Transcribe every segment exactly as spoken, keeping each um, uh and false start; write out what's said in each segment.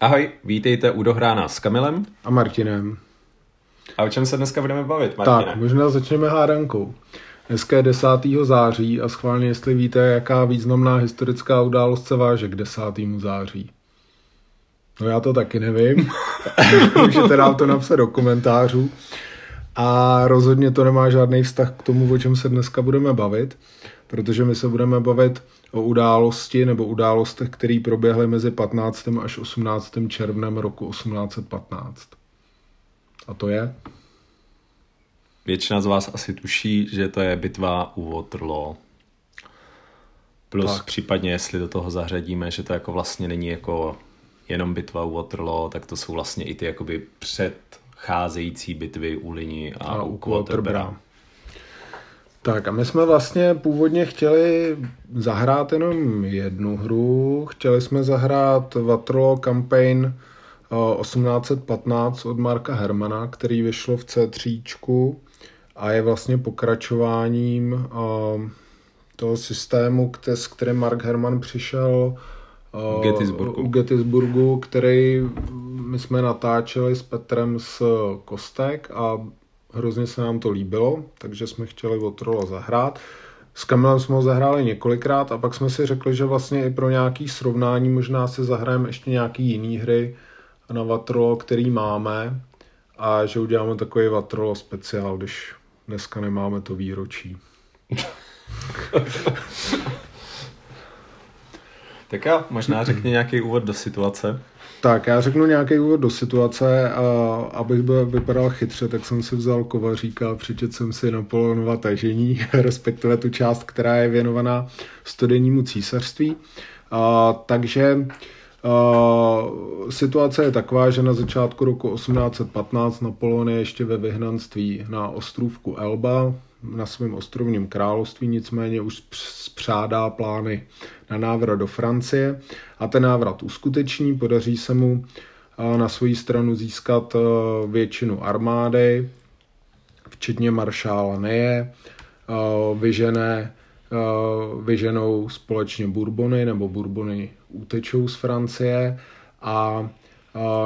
Ahoj, vítejte u Dohrána s Kamilem a Martinem. A o čem se dneska budeme bavit, Martine? Tak, možná začneme hádankou. Dneska je desátého září a schválně, jestli víte, jaká významná historická událost se váže k desátého září. No já to taky nevím. Můžete nám to napsat do komentářů. A rozhodně to nemá žádný vztah k tomu, o čem se dneska budeme bavit, protože my se budeme bavit o události nebo událostech, které proběhly mezi patnáctým až osmnáctým červnem roku osmnáct set patnáct. A to je? Většina z vás asi tuší, že to je bitva u Waterloo. Plus tak. Případně, jestli do toho zařadíme, že to jako vlastně není jako jenom bitva u Waterloo, tak to jsou vlastně i ty jakoby předcházející bitvy u Ligny a, a u Quatre Bras. Tak a my jsme vlastně původně chtěli zahrát jenom jednu hru. Chtěli jsme zahrát Waterloo Campaign osmnáct set patnáct od Marka Hermana, který vyšlo v C tři a je vlastně pokračováním toho systému, s kterým Mark Herman přišel u Gettysburgu. u Gettysburgu, který my jsme natáčeli s Petrem z kostek a hrozně se nám to líbilo, takže jsme chtěli Waterloo zahrát. S Kamilem jsme ho zahráli několikrát a pak jsme si řekli, že vlastně i pro nějaký srovnání možná si zahrajeme ještě nějaký jiný hry na Waterloo, který máme, a že uděláme takový Waterloo speciál, když dneska nemáme to výročí. Tak já možná řekni nějaký úvod do situace. Tak, já řeknu nějaký úvod do situace a abych byl, vypadal chytře, tak jsem si vzal Kovaříka a přečetl jsem si Napoleonova tažení, respektive tu část, která je věnovaná studennímu císařství. A, takže a, situace je taková, že na začátku roku osmnáct set patnáct Napoleon je ještě ve vyhnanství na ostrůvku Elba, na svém ostrovním království, nicméně už spřádá plány na návrat do Francie a ten návrat uskuteční, podaří se mu na svoji stranu získat většinu armády, včetně maršála Neje, vyžené, vyženou společně Bourbony, nebo Bourbony utečou z Francie a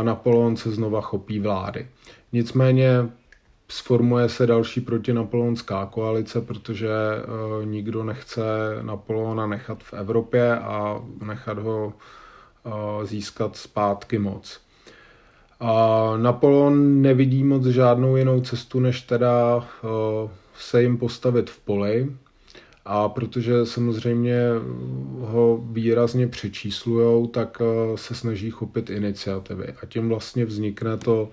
Napoleon se znova chopí vlády. Nicméně sformuje se další protinapoleonská koalice, protože uh, nikdo nechce Napoleona nechat v Evropě a nechat ho uh, získat zpátky moc. Uh, Napoleon nevidí moc žádnou jinou cestu, než teda uh, se jim postavit v poli, a protože samozřejmě ho výrazně přečíslujou, tak uh, se snaží chopit iniciativy a tím vlastně vznikne to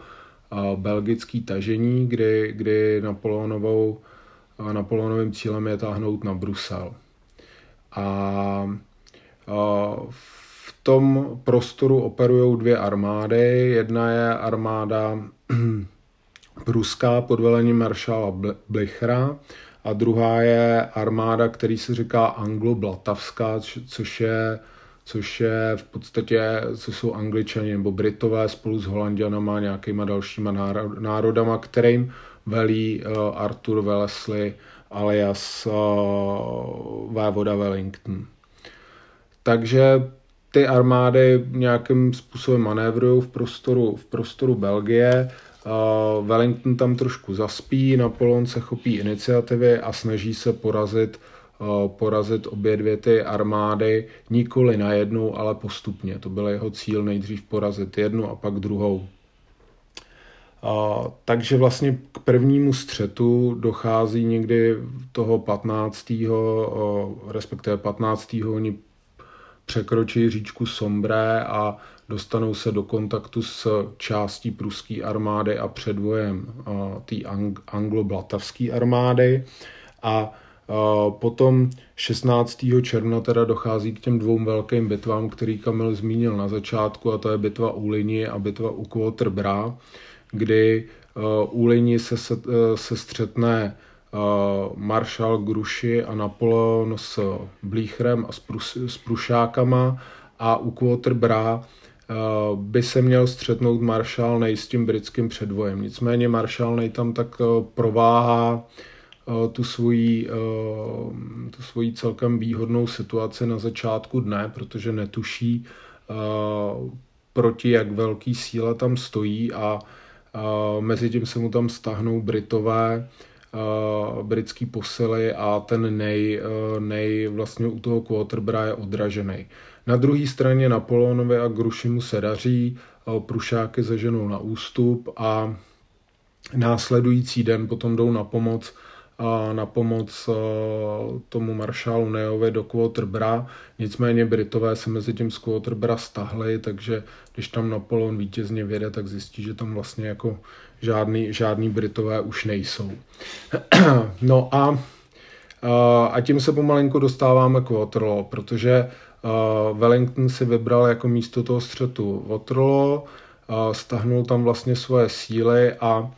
belgický tažení, kdy, kdy Napoleonovou, Napoleonovým cílem je táhnout na Brusel. A, a v tom prostoru operují dvě armády. Jedna je armáda pruská pod velením maršála Blüchera a druhá je armáda, který se říká anglo-blatavská, což je což je v podstatě, co jsou Angličani nebo Britové spolu s Holanďanama a nějakýma dalšíma národama, kterým velí uh, Arthur Wellesley alias uh, vévoda Wellington. Takže ty armády nějakým způsobem manévrují v prostoru, v prostoru Belgie. Uh, Wellington tam trošku zaspí, Napoleon se chopí iniciativy a snaží se porazit porazit obě dvě ty armády nikoli najednou, ale postupně. To byl jeho cíl nejdřív porazit jednu a pak druhou. A, takže vlastně k prvnímu střetu dochází někdy toho patnáctého respektive patnáctého oni překročí říčku Sambre a dostanou se do kontaktu s částí pruské armády a předvojem té anglo-blatavské armády a potom šestnáctého června teda dochází k těm dvou velkým bitvám, který Kamil zmínil na začátku, a to je bitva u Ligny a bitva u Quatre Bras, kdy u Ligny se, se, se střetne maršál Grouchy a Napoleon s Blücherem a s, Prus, s Prušákama, a u Quatre Bras by se měl střetnout maršál Ney s tím britským předvojem. Nicméně maršál Ney tam tak prováhá tu svoji, tu svoji celkem výhodnou situaci na začátku dne, protože netuší, proti jak velký síla tam stojí a, a mezi tím se mu tam stáhnou Britové, a, britský posily a ten nej, nej vlastně u toho Quatre Bras je odražený. Na druhé straně Napoleonovi a Grouchymu se daří, Prušáky zaženou na ústup a následující den potom jdou na pomoc na pomoc tomu maršálu Neyovi do Quatre Bras. Nicméně Britové se mezi tím z Quatre Bras stahli, takže když tam Napoleon vítězně vjede, tak zjistí, že tam vlastně jako žádný, žádný Britové už nejsou. No a, a tím se pomalinko dostáváme k Waterloo, protože Wellington si vybral jako místo toho střetu Waterloo, stahnul tam vlastně svoje síly a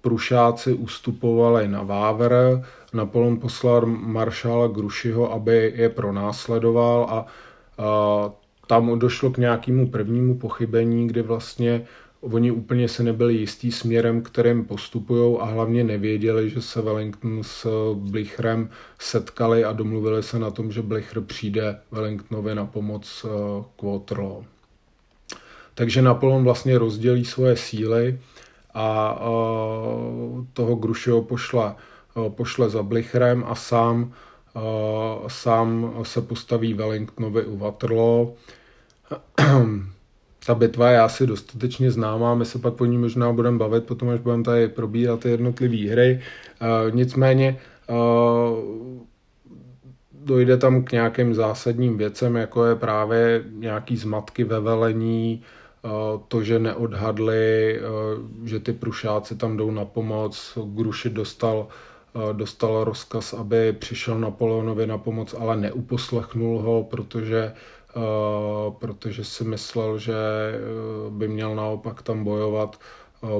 Prušáci ustupovali na Wavre. Napoleon poslal maršála Grouchyho, aby je pronásledoval a, a tam došlo k nějakému prvnímu pochybení, kdy vlastně oni úplně se nebyli jistí směrem, kterým postupují a hlavně nevěděli, že se Wellington s Blücherem setkali a domluvili se na tom, že Blücher přijde Wellingtonovi na pomoc k Waterloo. Takže Napoleon vlastně rozdělí svoje síly a toho Grouchyho pošle, pošle za Blücherem a sám, sám se postaví Wellingtonovi u Waterloo. Ta bitva je asi dostatečně známá, my se pak o ní možná budeme bavit, potom až budeme tady probírat ty jednotlivé hry. Nicméně dojde tam k nějakým zásadním věcem, jako je právě nějaký zmatky ve velení, to, že neodhadli, že ty Prušáci tam jdou na pomoc. Grouchy dostal, dostal rozkaz, aby přišel Napoleonovi na pomoc, ale neuposlechnul ho, protože, protože si myslel, že by měl naopak tam bojovat,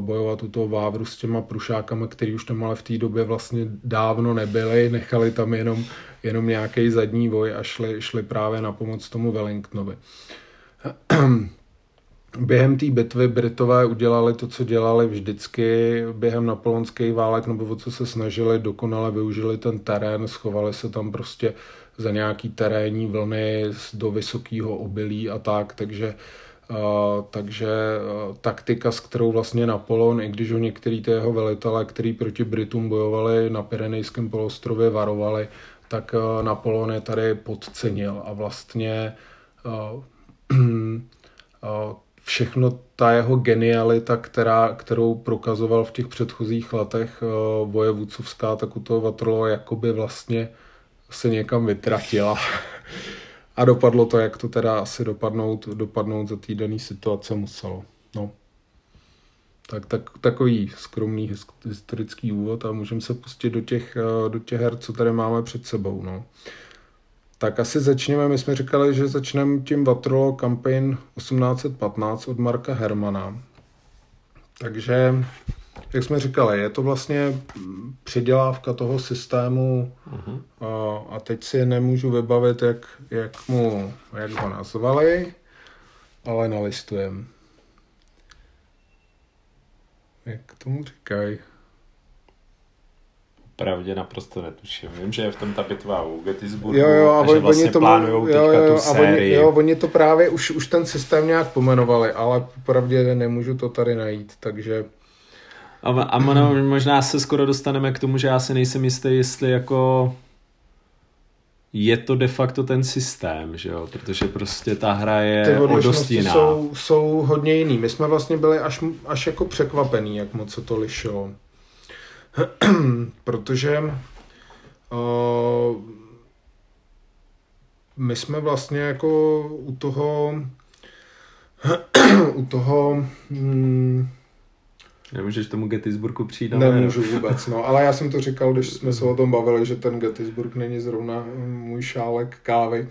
bojovat u toho Wavru s těma Prušákama, který už tam ale v té době vlastně dávno nebyli, nechali tam jenom, jenom nějaký zadní boj a šli, šli právě na pomoc tomu Wellingtonovi. Během té bitvy Britové udělali to, co dělali vždycky během napoleonských válek, nebo o co se snažili, dokonale využili ten terén, schovali se tam prostě za nějaký terénní vlny do vysokého obilí a tak, takže, uh, takže uh, taktika, s kterou vlastně Napoleon, i když ho některý ty jeho velitele, který proti Britům bojovali na Pyrenejském poloostrově, varovali, tak uh, Napoleon je tady podcenil a vlastně uh, uh, všechno ta jeho genialita, která, kterou prokazoval v těch předchozích letech vojevůdcovská, tak u toho Waterloo jakoby vlastně se někam vytratila. A dopadlo to, jak to teda asi dopadnout, dopadnout za té dané situace muselo. No. Tak, tak, takový skromný historický úvod a můžeme se pustit do těch, do těch her, co tady máme před sebou. No. Tak asi začněme, my jsme říkali, že začneme tím Waterloo Campaign osmnáct set patnáct od Marka Hermana. Takže, jak jsme říkali, je to vlastně předělávka toho systému uh-huh. a, a teď si nemůžu vybavit, jak, jak, mu, jak ho nazvali, ale nalistujeme. Jak tomu říkají? Pravdě naprosto netuším. Vím, že je v tom ta bitva u Gettysburgu, jo, jo, a že vlastně plánujou teďka jo, jo, tu sérii. Jo, oni to právě už, už ten systém nějak pomenovali, ale pravdě nemůžu to tady najít, takže... A, a možná se skoro dostaneme k tomu, že já si nejsem jistý, jestli jako... je to de facto ten systém, že jo? Protože prostě ta hra je o dost jiná. Ty jsou, jsou hodně jiný. My jsme vlastně byli až, až jako překvapení, jak moc se to lišilo. Protože uh, my jsme vlastně jako u toho u toho hmm, nemůžeš tomu Gettysburgu přijít? Nemůžu vůbec, no, ale já jsem to říkal, když jsme se o tom bavili, že ten Gettysburg není zrovna můj šálek kávy.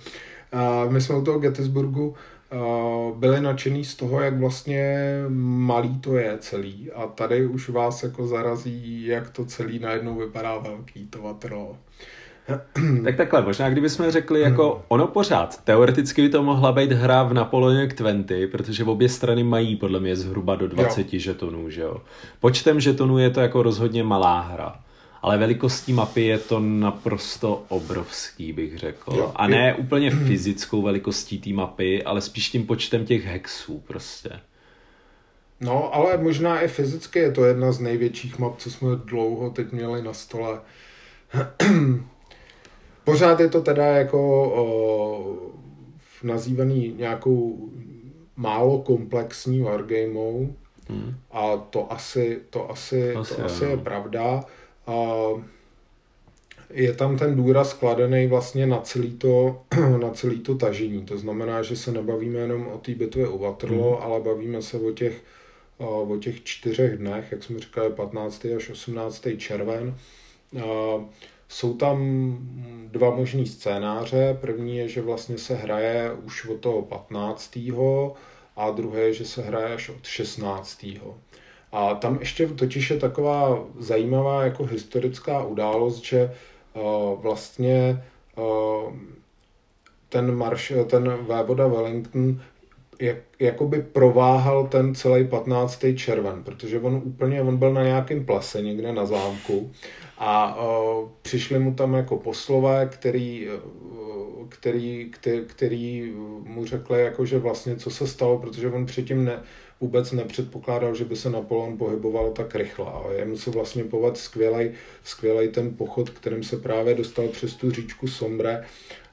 Uh, my jsme u toho Gettysburgu byli nadšený z toho, jak vlastně malý to je celý a tady už vás jako zarazí, jak to celý najednou vypadá velký, to Waterloo. Tak takhle, možná kdybychom řekli jako ono pořád, teoreticky by to mohla být hra v Napoleonic dvacet, protože obě strany mají podle mě zhruba do dvacet žetonů, že jo. Počtem žetonů je to jako rozhodně malá hra. ale velikostí mapy je to naprosto obrovský, bych řekl. Jo, a ne jo. úplně fyzickou velikostí té mapy, ale spíš tím počtem těch hexů prostě. No, ale možná i fyzicky je to jedna z největších map, co jsme dlouho teď měli na stole. Pořád je to teda jako o, nazývaný nějakou málo komplexní wargamou hmm. a to asi, to asi, asi, to asi je pravda. A je tam ten důraz kladený vlastně na celý, to, na celý to tažení. To znamená, že se nebavíme jenom o té bitvě u Waterloo, hmm. ale bavíme se o těch, o těch čtyřech dnech, jak jsme říkali, patnáctého až osmnáctého června. A jsou tam dva možný scénáře. První je, že vlastně se hraje už od toho patnáctého a druhé je, že se hraje až od šestnáctého A tam ještě totiž je taková zajímavá jako historická událost, že uh, vlastně uh, ten, marš, ten vévoda Wellington jak, jakoby prováhal ten celý patnáctý červen, protože on úplně on byl na nějakém plese někde na zámku a uh, přišli mu tam jako poslové, který, uh, který, který, který mu řekli, jako, že vlastně co se stalo, protože on předtím ne, vůbec nepředpokládal, že by se Napoleon pohyboval tak rychle. A jemu se vlastně povedl skvělej, skvělej ten pochod, kterým se právě dostal přes tu říčku Sambre.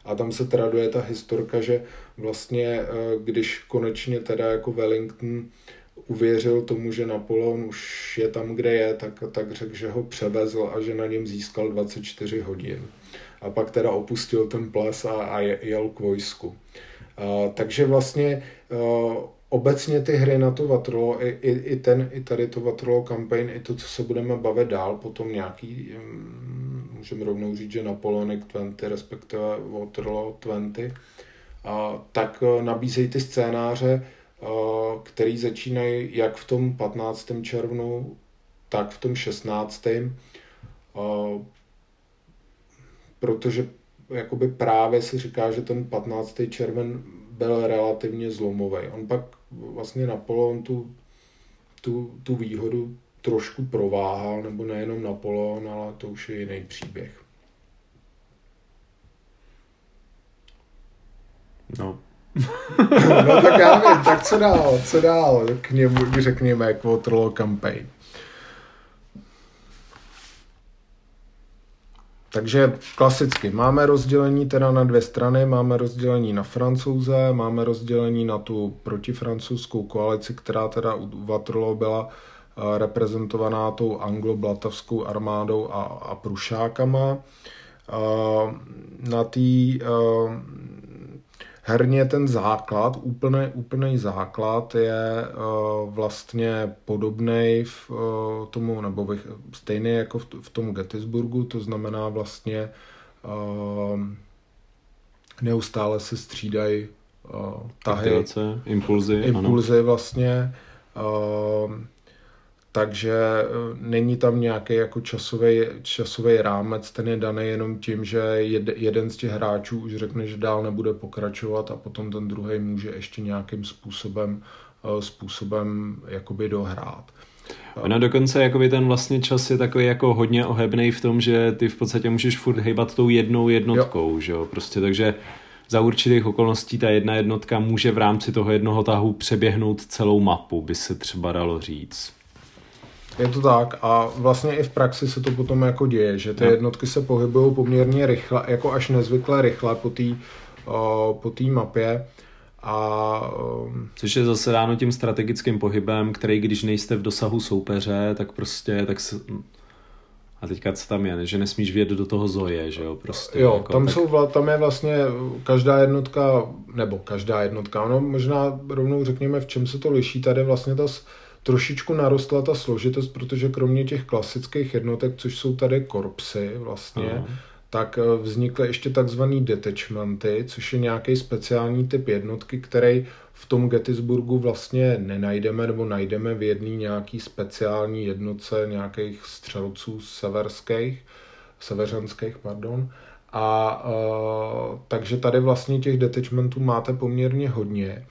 A tam se traduje ta historka, že vlastně, když konečně teda jako Wellington uvěřil tomu, že Napoleon už je tam, kde je, tak, tak řekl, že ho převezl a že na něm získal dvacet čtyři hodin. A pak teda opustil ten ples a, a jel k vojsku. A, takže vlastně a, obecně ty hry na to Waterloo, i, i, i, ten, i tady to Waterloo Campaign, i to, co se budeme bavit dál, potom nějaký, můžeme rovnou říct, že Napoleonic dvacet, respektive Waterloo dvacet, a, tak nabízejí ty scénáře, a, který začínají jak v tom patnáctém červnu, tak v tom šestnáctém A, protože jakoby právě se říká, že ten patnáctý červen byl relativně zlomovej. On pak vlastně Napoleon tu, tu, tu výhodu trošku prováhal, nebo nejenom Napoleon, ale to už je jiný příběh. No. No tak já nevím, tak co dál, co dál k němu, řekněme, k Waterloo Campaign. Takže klasicky máme rozdělení teda na dvě strany, máme rozdělení na Francouze, máme rozdělení na tu protifrancouzskou koalici, která teda u Waterloo byla reprezentovaná tou angloblatavskou armádou a, a prušákama. Na tý herně ten základ, úplný, úplný základ je vlastně podobnej v tomu, nebo stejný jako v tom Gettysburgu, to znamená vlastně neustále se střídají tahy, aktivace, impulzy, impulzy ano. Vlastně, takže není tam nějaký jako časový, časový rámec, ten je daný jenom tím, že jed, jeden z těch hráčů už řekne, že dál nebude pokračovat a potom ten druhý může ještě nějakým způsobem, způsobem jakoby dohrát. Ono dokonce jakoby ten vlastně čas je takový jako hodně ohebnej v tom, že ty v podstatě můžeš furt hejbat tou jednou jednotkou, jo. Že jo? Prostě takže za určitých okolností ta jedna jednotka může v rámci toho jednoho tahu přeběhnout celou mapu, by se třeba dalo říct. Je to tak a vlastně i v praxi se to potom jako děje, že ty jednotky se pohybují poměrně rychle, jako až nezvykle rychle po té po té mapě. A, což je zase dáno tím strategickým pohybem, který když nejste v dosahu soupeře, tak prostě tak se, a teďka co tam je, že nesmíš vjet do toho zoje, že jo, prostě. Jo, jako, tam, tak... jsou, tam je vlastně každá jednotka, nebo každá jednotka, no možná rovnou řekněme, v čem se to liší, tady vlastně ta trošičku narostla ta složitost, protože kromě těch klasických jednotek, což jsou tady korpsy vlastně, aha. Tak vznikly ještě takzvaný detachmenty, což je nějaký speciální typ jednotky, který v tom Gettysburgu vlastně nenajdeme, nebo najdeme v jedné nějaký speciální jednotce nějakých střelců severských, severanských, pardon. A, a takže tady vlastně těch detachmentů máte poměrně hodně.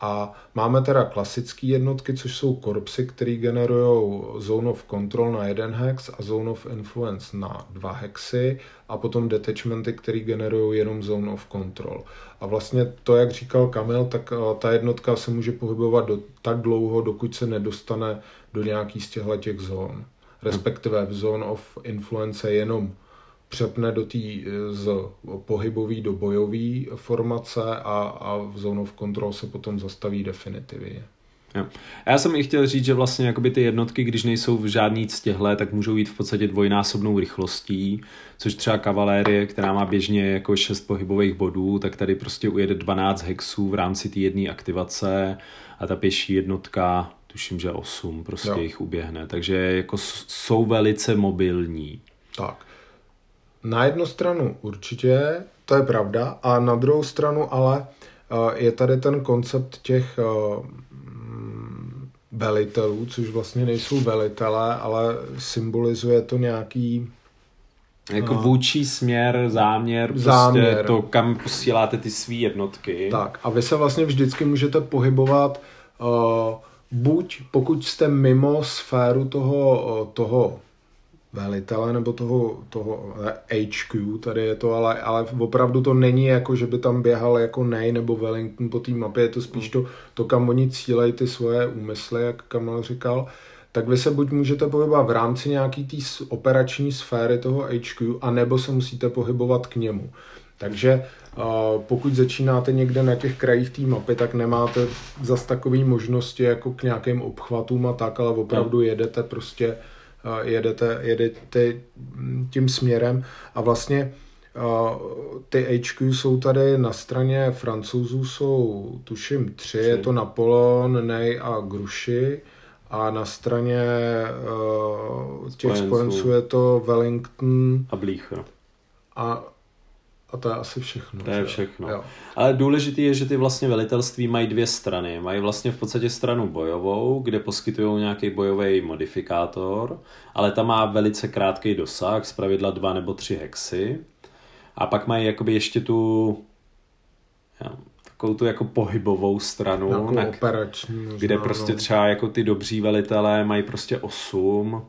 A máme teda klasické jednotky, což jsou korpsy, které generují zone of control na jeden hex a zone of influence na dva hexy a potom detachmenty, které generují jenom zone of control. A vlastně to, jak říkal Kamil, tak ta jednotka se může pohybovat do, tak dlouho, dokud se nedostane do nějakých z těchto těch zón. Respektive v zone of influence jenom přepne do té z pohybový do bojový formace a, a v zone of control se potom zastaví definitivně. Jo. A já jsem i chtěl říct, že vlastně jakoby ty jednotky, když nejsou v žádný z těhle, tak můžou jít v podstatě dvojnásobnou rychlostí, což třeba kavalérie, která má běžně jako šest pohybových bodů, tak tady prostě ujede dvanáct hexů v rámci té jedné aktivace a ta pěší jednotka, tuším, že osm prostě jo. jich uběhne. Takže jako jsou velice mobilní. Tak. Na jednu stranu určitě, to je pravda, a na druhou stranu ale je tady ten koncept těch velitelů, což vlastně nejsou velitelé, ale symbolizuje to nějaký... Jako vůči směr, záměr, prostě záměr. To, kam posíláte ty svý jednotky. Tak a vy se vlastně vždycky můžete pohybovat buď, pokud jste mimo sféru toho toho velitele nebo toho, toho há kvé, tady je to, ale, ale opravdu to není jako, že by tam běhal jako Ney nebo Wellington po té mapě, je to spíš to, to kam oni cílejí ty svoje úmysly, jak Kamil říkal, tak vy se buď můžete pohybovat v rámci nějaký té operační sféry toho há kvé, anebo se musíte pohybovat k němu. Takže pokud začínáte někde na těch krajích té mapy, tak nemáte zas takové možnosti jako k nějakým obchvatům a tak, ale opravdu jedete prostě Jedete, jedete tím směrem a vlastně ty há kvé jsou tady na straně Francouzů jsou tuším tři, je to Napoleon, Ney a Grouchy a na straně těch spojenců je to Wellington a Blücher. A A to je asi všechno. To je všechno. Jo. Ale důležité je, že ty vlastně velitelství mají dvě strany. Mají vlastně v podstatě stranu bojovou, kde poskytují nějaký bojový modifikátor, ale ta má velice krátký dosah, zpravidla dva nebo tři hexy. A pak mají jakoby ještě tu já, takovou tu jako pohybovou stranu, jako na, operační, kde znamená. Prostě třeba jako ty dobří velitelé mají prostě osm,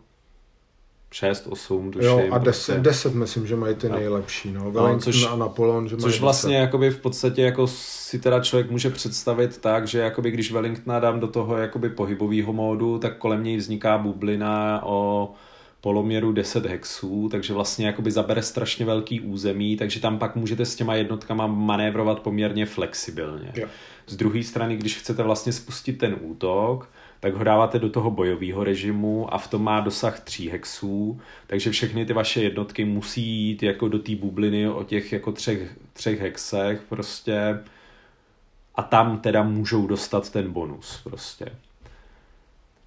šest, osm, duším. Jo, a deset, prostě. deset myslím, že mají ty nejlepší, no. Wellington no, a Napoleon, že mají což vlastně deset. Jakoby v podstatě jako si teda člověk může představit tak, že jakoby když Wellingtona dám do toho jakoby pohybovýho módu, tak kolem něj vzniká bublina o poloměru deset hexů, takže vlastně jakoby zabere strašně velký území, takže tam pak můžete s těma jednotkama manévrovat poměrně flexibilně. Jo. Z druhé strany, když chcete vlastně spustit ten útok, tak ho dáváte do toho bojového režimu a v tom má dosah tří hexů, takže všechny ty vaše jednotky musí jít jako do té bubliny o těch jako třech, třech hexech prostě a tam teda můžou dostat ten bonus prostě.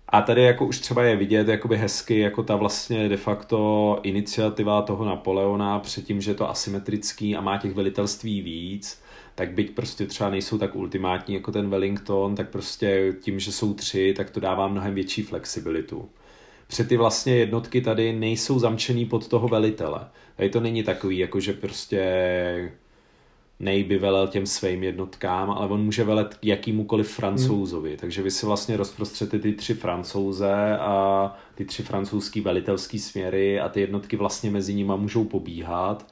A tady jako už třeba je vidět jakoby hezky jako ta vlastně de facto iniciativa toho Napoleona předtím, že je to asymetrický a má těch velitelství víc, tak byť prostě třeba nejsou tak ultimátní jako ten Wellington, tak prostě tím, že jsou tři, tak to dává mnohem větší flexibilitu. Protože ty vlastně jednotky tady nejsou zamčený pod toho velitele. Tady to není takový, jako že prostě Ney by velel těm svým jednotkám, ale on může velet jakýmukoliv Francouzovi. Hmm. Takže vy si vlastně rozprostřete ty tři Francouze a ty tři francouzský velitelský směry a ty jednotky vlastně mezi nima můžou pobíhat.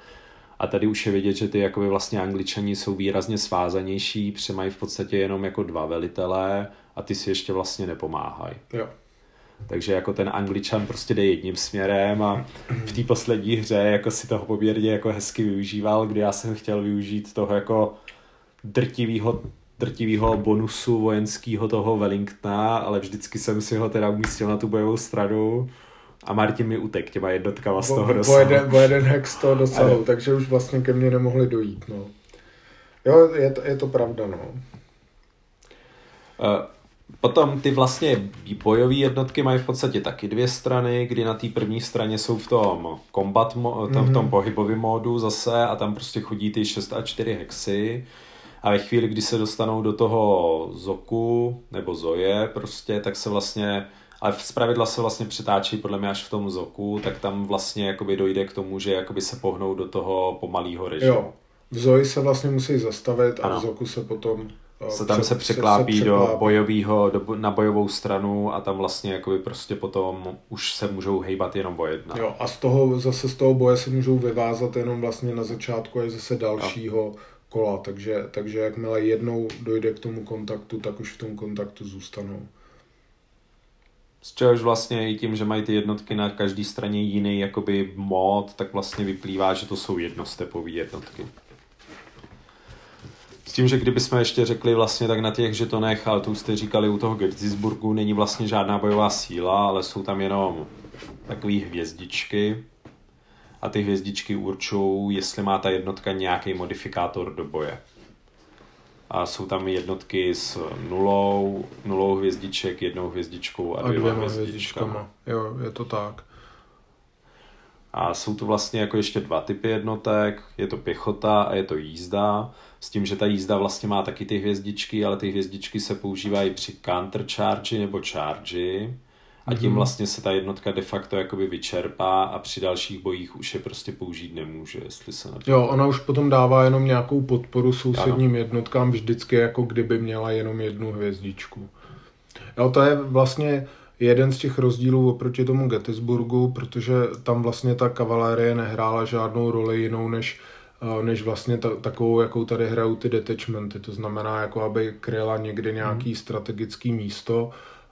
A tady už je vidět, že ty jakoby vlastně Angličani jsou výrazně svázanější, protože mají v podstatě jenom jako dva velitele a ty si ještě vlastně nepomáhají. Jo. Takže jako ten Angličan prostě jde jedním směrem a v té poslední hře jako si toho poměrně jako hezky využíval, kdy já jsem chtěl využít toho jako drtivýho, drtivýho bonusu vojenského toho Wellingtona, ale vždycky jsem si ho teda umístil na tu bojovou stranu. A Martin mi utek těma jednotkama z toho dosahu. Bo jeden hex toho dosahu, takže už vlastně ke mně nemohli dojít. No. Jo, je to, je to pravda, no. Potom ty vlastně bojové jednotky mají v podstatě taky dvě strany, kdy na té první straně jsou v tom kombat, mo- tam v tom pohybovém módu zase a tam prostě chodí ty šest a čtyři hexy. A ve chvíli, kdy se dostanou do toho zoku, nebo zoje prostě, tak se vlastně... Ale zpravidla se vlastně přetáčí podle mě až v tom zoku, tak tam vlastně jakoby dojde k tomu, že jakoby se pohnou do toho pomalého režimu. Jo, v zoji se vlastně musí zastavit a ano. V zoku se potom... se tam se překlápí, se, se překlápí do bojového, do, na bojovou stranu a tam vlastně jakoby prostě potom už se můžou hejbat jenom o jedna. Jo, a z toho, zase z toho boje se můžou vyvázat jenom vlastně na začátku až zase dalšího a. kola, takže, takže jakmile jednou dojde k tomu kontaktu, tak už v tom kontaktu zůstanou. Z čehož vlastně i tím, že mají ty jednotky na každé straně jiný jakoby mod, tak vlastně vyplývá, že to jsou jednostepové jednotky. S tím, že kdybychom ještě řekli vlastně tak na těch, že to nechal, to už jste říkali u toho Gettysburgu, není vlastně žádná bojová síla, ale jsou tam jenom takové hvězdičky a ty hvězdičky určují, jestli má ta jednotka nějaký modifikátor do boje. A jsou tam jednotky s nulou, nulou hvězdiček, jednou hvězdičkou a, a dvěma hvězdičkama. Jo, je to tak. A jsou tu vlastně jako ještě dva typy jednotek, je to pěchota a je to jízda, s tím, že ta jízda vlastně má taky ty hvězdičky, ale ty hvězdičky se používají při countercharge nebo charge a tím vlastně se ta jednotka de facto jakoby vyčerpá a při dalších bojích už je prostě použít nemůže, jestli se například... Jo, ona už potom dává jenom nějakou podporu sousedním ano. jednotkám vždycky, jako kdyby měla jenom jednu hvězdičku. Jo, to je vlastně... jeden z těch rozdílů oproti tomu Gettysburgu, protože tam vlastně ta kavalérie nehrála žádnou roli jinou, než, než vlastně ta, takovou, jakou tady hrajou ty detachmenty. To znamená, jako aby kryla někde nějaký strategický místo.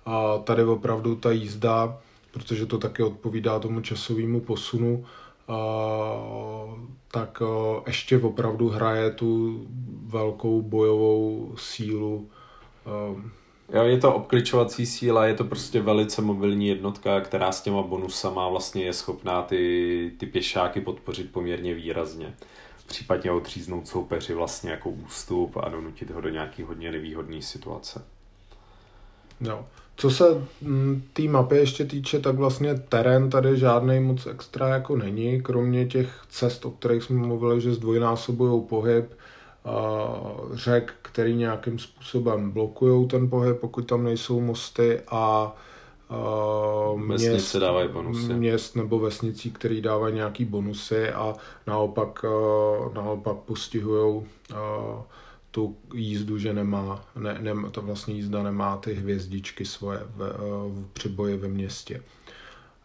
A tady opravdu ta jízda, protože to taky odpovídá tomu časovému posunu, a, tak a, ještě opravdu hraje tu velkou bojovou sílu. A, Jo, je to obkličovací síla, je to prostě velice mobilní jednotka, která s těma bonusama vlastně je schopná ty, ty pěšáky podpořit poměrně výrazně. Případně odříznout soupeři vlastně jako ústup a donutit ho do nějaký hodně nevýhodné situace. No. Co se té mapy ještě týče, tak vlastně terén tady žádnej moc extra jako není, kromě těch cest, o kterých jsme mluvili, že zdvojnásobujou pohyb, řek, který nějakým způsobem blokují ten pohyb, pokud tam nejsou mosty a, a měst, dávají bonusy. Měst nebo vesnicí, který dávají nějaký bonusy a naopak, naopak postihují tu jízdu, že nemá, ne, ne, ta vlastně jízda nemá ty hvězdičky svoje v, v přiboji ve městě.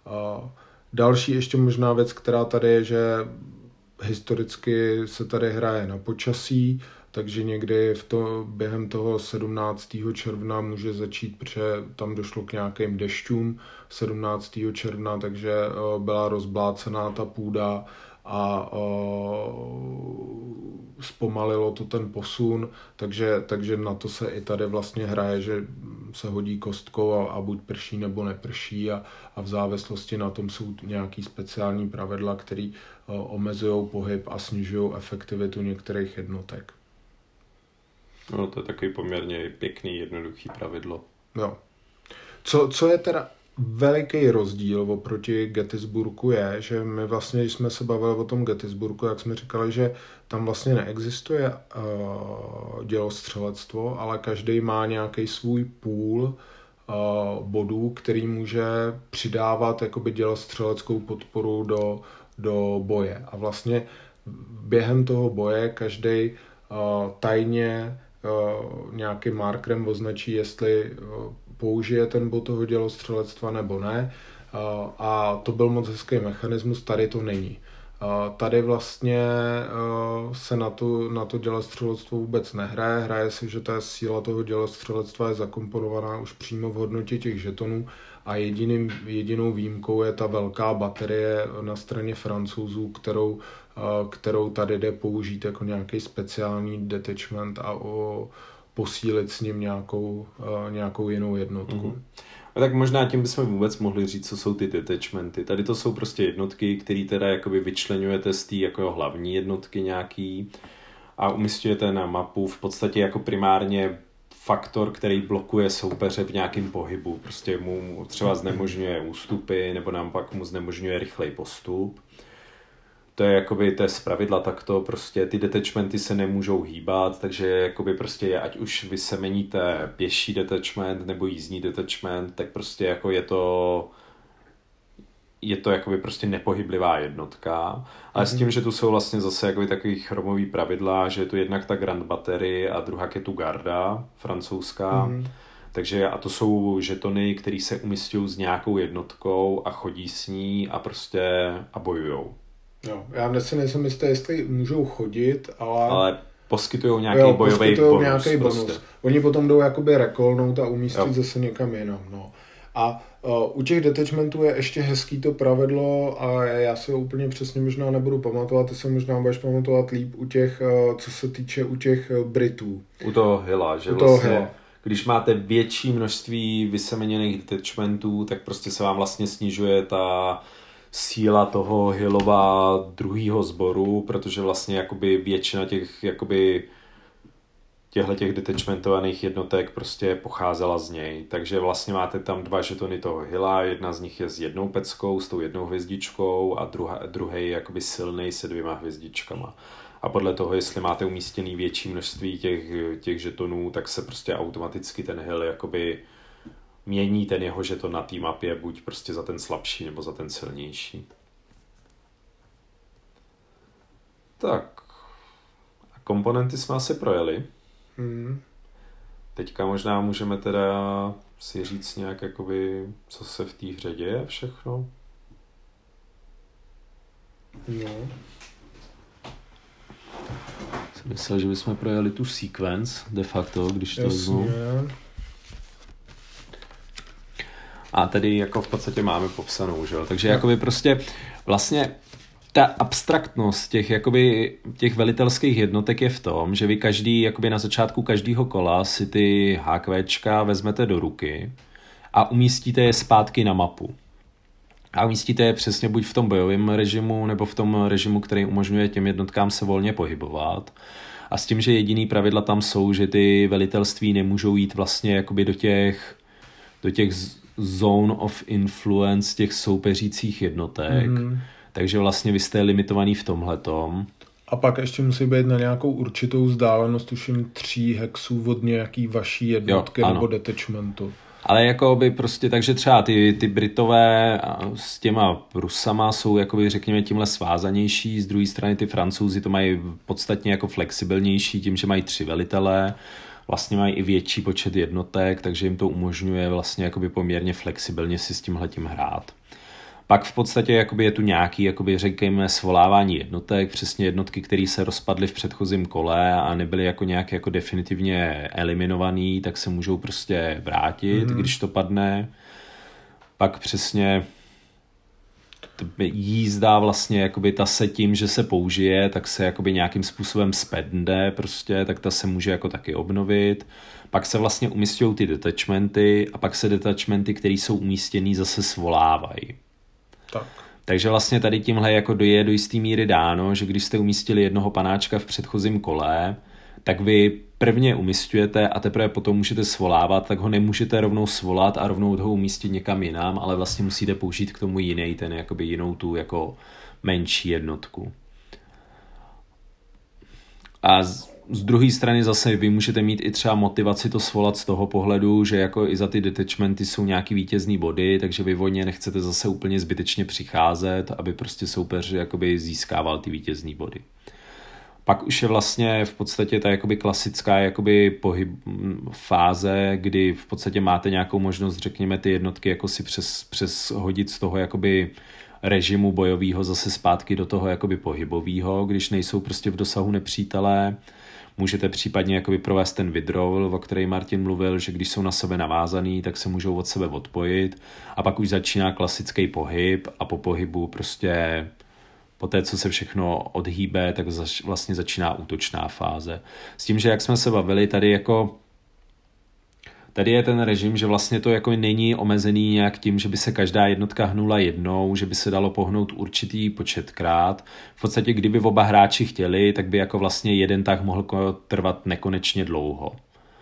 A další ještě možná věc, která tady je, že historicky se tady hraje na počasí, takže někdy v to, během toho sedmnáctého června může začít, protože tam došlo k nějakým dešťům sedmnáctého června, takže byla rozblácená ta půda a o, zpomalilo to ten posun, takže, takže na to se i tady vlastně hraje, že se hodí kostkou a, a buď prší nebo neprší a, a v závislosti na tom jsou nějaký speciální pravidla, které omezují pohyb a snižují efektivitu některých jednotek. No, to je takový poměrně pěkný, jednoduchý pravidlo. Jo. Co, co je teda veliký rozdíl oproti Gettysburgu je, že my vlastně, když jsme se bavili o tom Gettysburgu, jak jsme říkali, že tam vlastně neexistuje uh, dělostřelectvo, ale každý má nějaký svůj půl uh, bodů, který může přidávat jakoby dělostřeleckou podporu do, do boje. A vlastně během toho boje každý uh, tajně uh, nějakým markerem označí, jestli uh, použije ten bod toho dělostřelectva nebo ne a to byl moc hezký mechanismus, tady to není. Tady vlastně se na to, na to dělostřelectvo vůbec nehraje, hraje se, že ta síla toho dělostřelectva je zakomponovaná už přímo v hodnotě těch žetonů a jediným, jedinou výjimkou je ta velká baterie na straně Francouzů, kterou, kterou tady jde použít jako nějaký speciální detachment a o posílit s ním nějakou, uh, nějakou jinou jednotku. Mm. A tak možná tím bychom vůbec mohli říct, co jsou ty detachmenty. Tady to jsou prostě jednotky, které teda jakoby vyčleňujete z té jako hlavní jednotky nějaký a umísťujete na mapu v podstatě jako primárně faktor, který blokuje soupeře v nějakém pohybu. Prostě mu třeba znemožňuje ústupy nebo nám pak mu znemožňuje rychlej postup. To je jakoby, to je zpravidla takto, prostě ty detachmenty se nemůžou hýbat, takže jakoby prostě je, ať už vy se měníte pěší detachment nebo jízdní detachment, tak prostě jako je to je to jakoby prostě nepohyblivá jednotka, ale mm-hmm. s tím, že tu jsou vlastně zase jakoby takový chromový pravidla, že je tu jednak ta Grand Batterie a druhá je tu garda francouzská, mm-hmm. takže a to jsou žetony, které se umístějí s nějakou jednotkou a chodí s ní a prostě a bojujou. Jo, já dnes si nejsem jistý, jestli můžou chodit, ale... ale poskytujou nějaký jo, bojový poskytujou bonus. Nějaký prostě. bonus. Oni potom jdou jakoby rekolnout a umístit jo. zase někam jinam, no. A uh, u těch detachmentů je ještě hezký to pravidlo a já si ho úplně přesně možná nebudu pamatovat, ty se možná budeš pamatovat líp u těch, uh, co se týče u těch Britů. U toho Hilla, že u vlastně, Hilla. Když máte větší množství vysemeněných detachmentů, tak prostě se vám vlastně snižuje ta síla toho Hillova druhýho sboru, protože vlastně jakoby většina těch jakoby těchto těch detachmentovaných jednotek prostě pocházela z něj. Takže vlastně máte tam dva žetony toho Hilla, jedna z nich je s jednou peckou, s tou jednou hvězdičkou a druhý je jakoby silnej se dvěma hvězdičkama. A podle toho, jestli máte umístěný větší množství těch, těch žetonů, tak se prostě automaticky ten Hill jakoby mění ten jeho žeton na té mapě buď prostě za ten slabší nebo za ten silnější. Tak. A komponenty jsme asi projeli. Hmm. Teďka možná můžeme teda si říct nějak jakoby, co se v té hře děje všechno. No. Jsem myslel, že bychom projeli tu sequence de facto, když to vezmu. A tady jako v podstatě máme popsanou, že jo. Takže no. jakoby prostě vlastně ta abstraktnost těch, jakoby, těch velitelských jednotek je v tom, že vy každý, jakoby na začátku každého kola si ty HQčka vezmete do ruky a umístíte je zpátky na mapu. A umístíte je přesně buď v tom bojovém režimu, nebo v tom režimu, který umožňuje těm jednotkám se volně pohybovat. A s tím, že jediný pravidla tam jsou, že ty velitelství nemůžou jít vlastně jakoby do těch, do těch zone of influence těch soupeřících jednotek. Mm. Takže vlastně vy jste limitovaný v tomhletom. A pak ještě musí být na nějakou určitou vzdálenost, tuším tří hexů od nějaký vaší jednotky jo, nebo detachmentu. Ale jako by prostě, takže třeba ty, ty Britové s těma Prusama jsou jakoby řekněme tímhle svázanější, z druhé strany ty Francouzi to mají podstatně jako flexibilnější tím, že mají tři velitele, vlastně mají i větší počet jednotek, takže jim to umožňuje vlastně jakoby poměrně flexibilně si s tímhletím hrát. Pak v podstatě jakoby je tu nějaký, jakoby řekněme, svolávání jednotek, přesně jednotky, které se rozpadly v předchozím kole a nebyly jako nějak jako definitivně eliminovaný, tak se můžou prostě vrátit, mm. když to padne. Pak přesně jízda vlastně jakoby ta se tím, že se použije, tak se jakoby nějakým způsobem spende prostě, tak ta se může jako taky obnovit. Pak se vlastně umístějou ty detachmenty a pak se detachmenty, které jsou umístěný, zase svolávají. Tak. Takže vlastně tady tímhle jako je do jistý míry dáno, že když jste umístili jednoho panáčka v předchozím kole, tak vy prvně umísťujete a teprve potom můžete svolávat, tak ho nemůžete rovnou svolat a rovnou ho umístit někam jinam, ale vlastně musíte použít k tomu jiný, ten jakoby jinou tu jako menší jednotku. A z, z druhé strany zase vy můžete mít i třeba motivaci to svolat z toho pohledu, že jako i za ty detachmenty jsou nějaký vítězný body, takže vy vojně nechcete zase úplně zbytečně přicházet, aby prostě soupeř jakoby získával ty vítězný body. Pak už je vlastně v podstatě ta jakoby klasická jakoby pohyb, fáze, kdy v podstatě máte nějakou možnost, řekněme, ty jednotky jako si přes, přes hodit z toho jakoby režimu bojového zase zpátky do toho jakoby pohybového, když nejsou prostě v dosahu nepřítelé. Můžete případně jakoby provést ten withdrawal, o který Martin mluvil, že když jsou na sebe navázaný, tak se můžou od sebe odpojit. A pak už začíná klasický pohyb a po pohybu prostě... Poté, co se všechno odhýbe, tak zač- vlastně začíná útočná fáze. S tím, že jak jsme se bavili, tady jako tady je ten režim, že vlastně to jako není omezený nějak tím, že by se každá jednotka hnula jednou, že by se dalo pohnout určitý početkrát. V podstatě, kdyby oba hráči chtěli, tak by jako vlastně jeden tah mohl trvat nekonečně dlouho.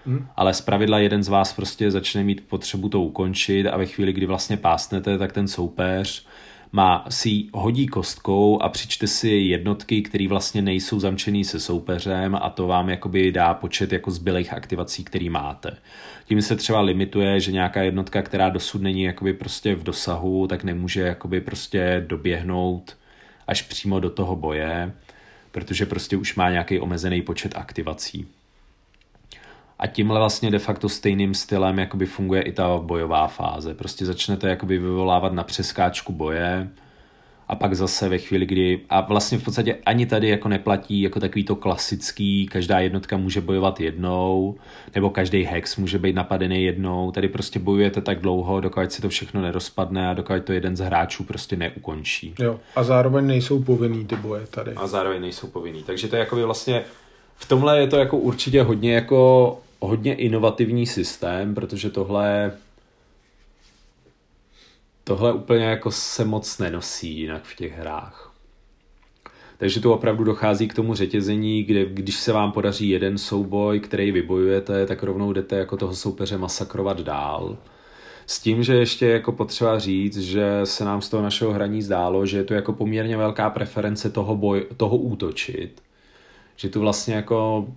Hmm. Ale zpravidla jeden z vás prostě začne mít potřebu to ukončit a ve chvíli, kdy vlastně pásnete, tak ten soupeř má si ji hodí kostkou a přičte si jednotky, které vlastně nejsou zamčený se soupeřem, a to vám jakoby dá počet jako zbylých aktivací, který máte. Tím se třeba limituje, že nějaká jednotka, která dosud není jakoby prostě v dosahu, tak nemůže jakoby prostě doběhnout až přímo do toho boje, protože prostě už má nějaký omezený počet aktivací. A tímhle vlastně de facto stejným stylem jakoby funguje i ta bojová fáze. Prostě začnete jakoby vyvolávat na přeskáčku boje a pak zase ve chvíli, kdy... A vlastně v podstatě ani tady jako neplatí jako takový to klasický, každá jednotka může bojovat jednou, nebo každý hex může být napadený jednou. Tady prostě bojujete tak dlouho, dokud se to všechno nerozpadne a dokud to jeden z hráčů prostě neukončí. Jo, a zároveň nejsou povinný ty boje tady. A zároveň nejsou povinný. Takže to je jakoby vlastně... V tomhle je to jako určitě hodně jako... hodně inovativní systém, protože tohle tohle úplně jako se moc nenosí jinak v těch hrách. Takže tu opravdu dochází k tomu řetězení, kde když se vám podaří jeden souboj, který vybojujete, tak rovnou jdete jako toho soupeře masakrovat dál. S tím, že ještě jako potřeba říct, že se nám z toho našeho hraní zdálo, že je to jako poměrně velká preference toho, boj, toho útočit. Že tu vlastně jako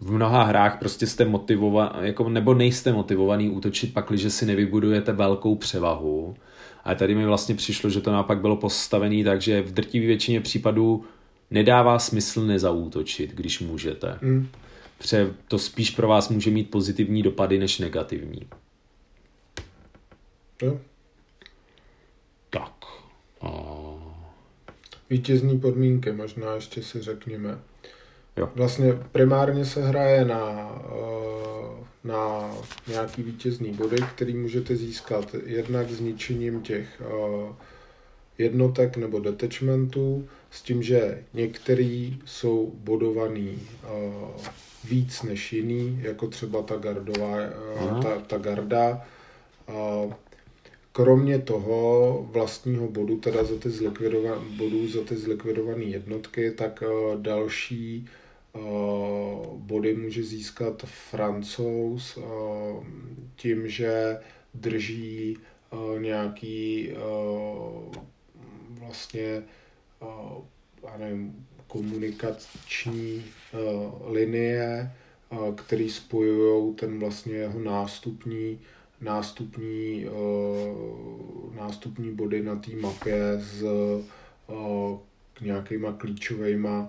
v mnoha hrách prostě jste motivovaný, jako, nebo nejste motivovaný útočit pakliže si nevybudujete velkou převahu. A tady mi vlastně přišlo, že to naopak bylo postavené tak, že v drtivé většině případů nedává smysl nezaútočit, když můžete. Mm. Pře- to spíš pro vás může mít pozitivní dopady než negativní. Jo. Tak. A... Vítězní podmínky možná ještě si řekněme. Jo. Vlastně primárně se hraje na, na nějaký vítězný body, který můžete získat jednak zničením těch jednotek nebo detachmentů, s tím, že některý jsou bodovaný víc než jiný, jako třeba ta, gardová, ta, ta garda. Kromě toho vlastního bodu, teda za ty zlikvidované, bodů za ty zlikvidované jednotky, tak další body může získat Francouz tím, že drží nějaký vlastně nevím, komunikační linie, které spojují ten vlastně jeho nástupní nástupní, nástupní body na té mapě s nějakýma klíčovejma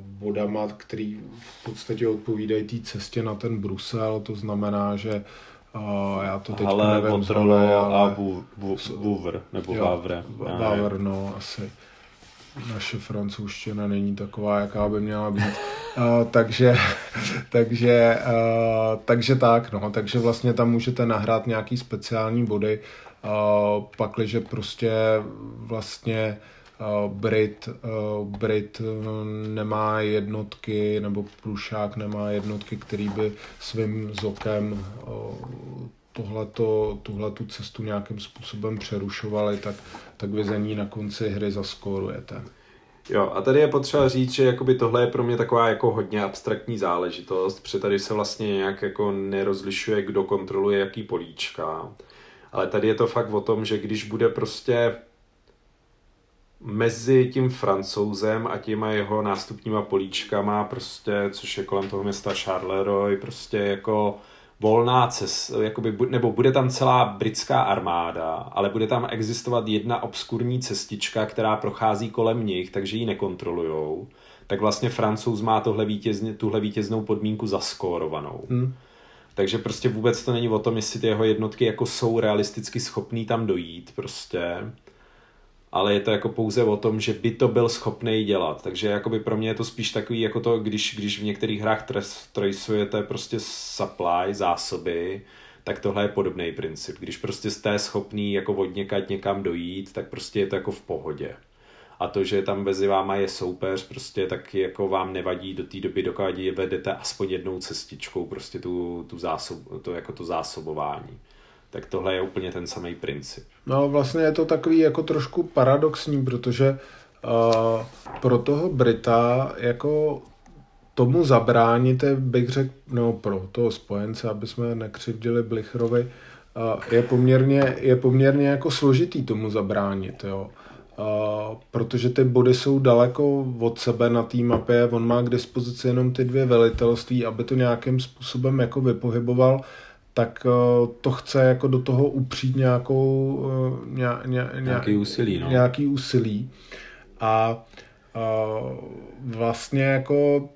bodama, který v podstatě odpovídají té cestě na ten Brusel, to znamená, že já to teď Halle, nevím Waterloo a Wavre, nebo Wavre. Wavre, no, asi. Naše francouzština není taková, jaká by měla být. Uh, takže, takže, uh, takže tak, no. Takže vlastně tam můžete nahrát nějaký speciální body, uh, pakliže prostě vlastně uh, Brit, uh, Brit nemá jednotky, nebo Prušák nemá jednotky, který by svým zokem uh, Tohleto, tuhletu cestu nějakým způsobem přerušovali, tak, tak vy za ní na konci hry zaskórujete. Jo, a tady je potřeba říct, že jakoby tohle je pro mě taková jako hodně abstraktní záležitost, protože tady se vlastně nějak jako nerozlišuje, kdo kontroluje jaký políčka. Ale tady je to fakt o tom, že když bude prostě mezi tím Francouzem a těma jeho nástupníma políčkama, prostě, což je kolem toho města Charleroi, prostě jako volná cesta, jakoby, nebo bude tam celá britská armáda, ale bude tam existovat jedna obskurní cestička, která prochází kolem nich, takže ji nekontrolujou, tak vlastně Francouz má tohle vítězně, tuhle vítěznou podmínku zaskórovanou. Hmm. Takže prostě vůbec to není o tom, jestli ty jeho jednotky jako jsou realisticky schopný tam dojít prostě, ale je to jako pouze o tom, že by to byl schopnej dělat. Takže jakoby pro mě je to spíš takový, jako to, když, když v některých hrách tracujete prostě supply, zásoby, tak tohle je podobný princip. Když prostě jste schopný jako od někať někam dojít, tak prostě je to jako v pohodě. A to, že tam mezi váma je soupeř, prostě tak jako vám nevadí do té doby, dokud je vedete aspoň jednou cestičkou prostě tu, tu zásob, to, jako to zásobování. Tak tohle je úplně ten samý princip. No vlastně je to takový jako trošku paradoxní, protože uh, pro toho Brita jako tomu zabráníte, bych řekl, no pro toho spojence, aby jsme nekřivdili Blücherovi, je poměrně, je poměrně jako složitý tomu zabránit, jo. Uh, protože ty body jsou daleko od sebe na té mapě, on má k dispozici jenom ty dvě velitelství, aby to nějakým způsobem jako vypohyboval, tak uh, to chce jako do toho upřít nějakou, uh, ně, ně, nějaký úsilí, no. nějaký úsilí. A uh, vlastně jako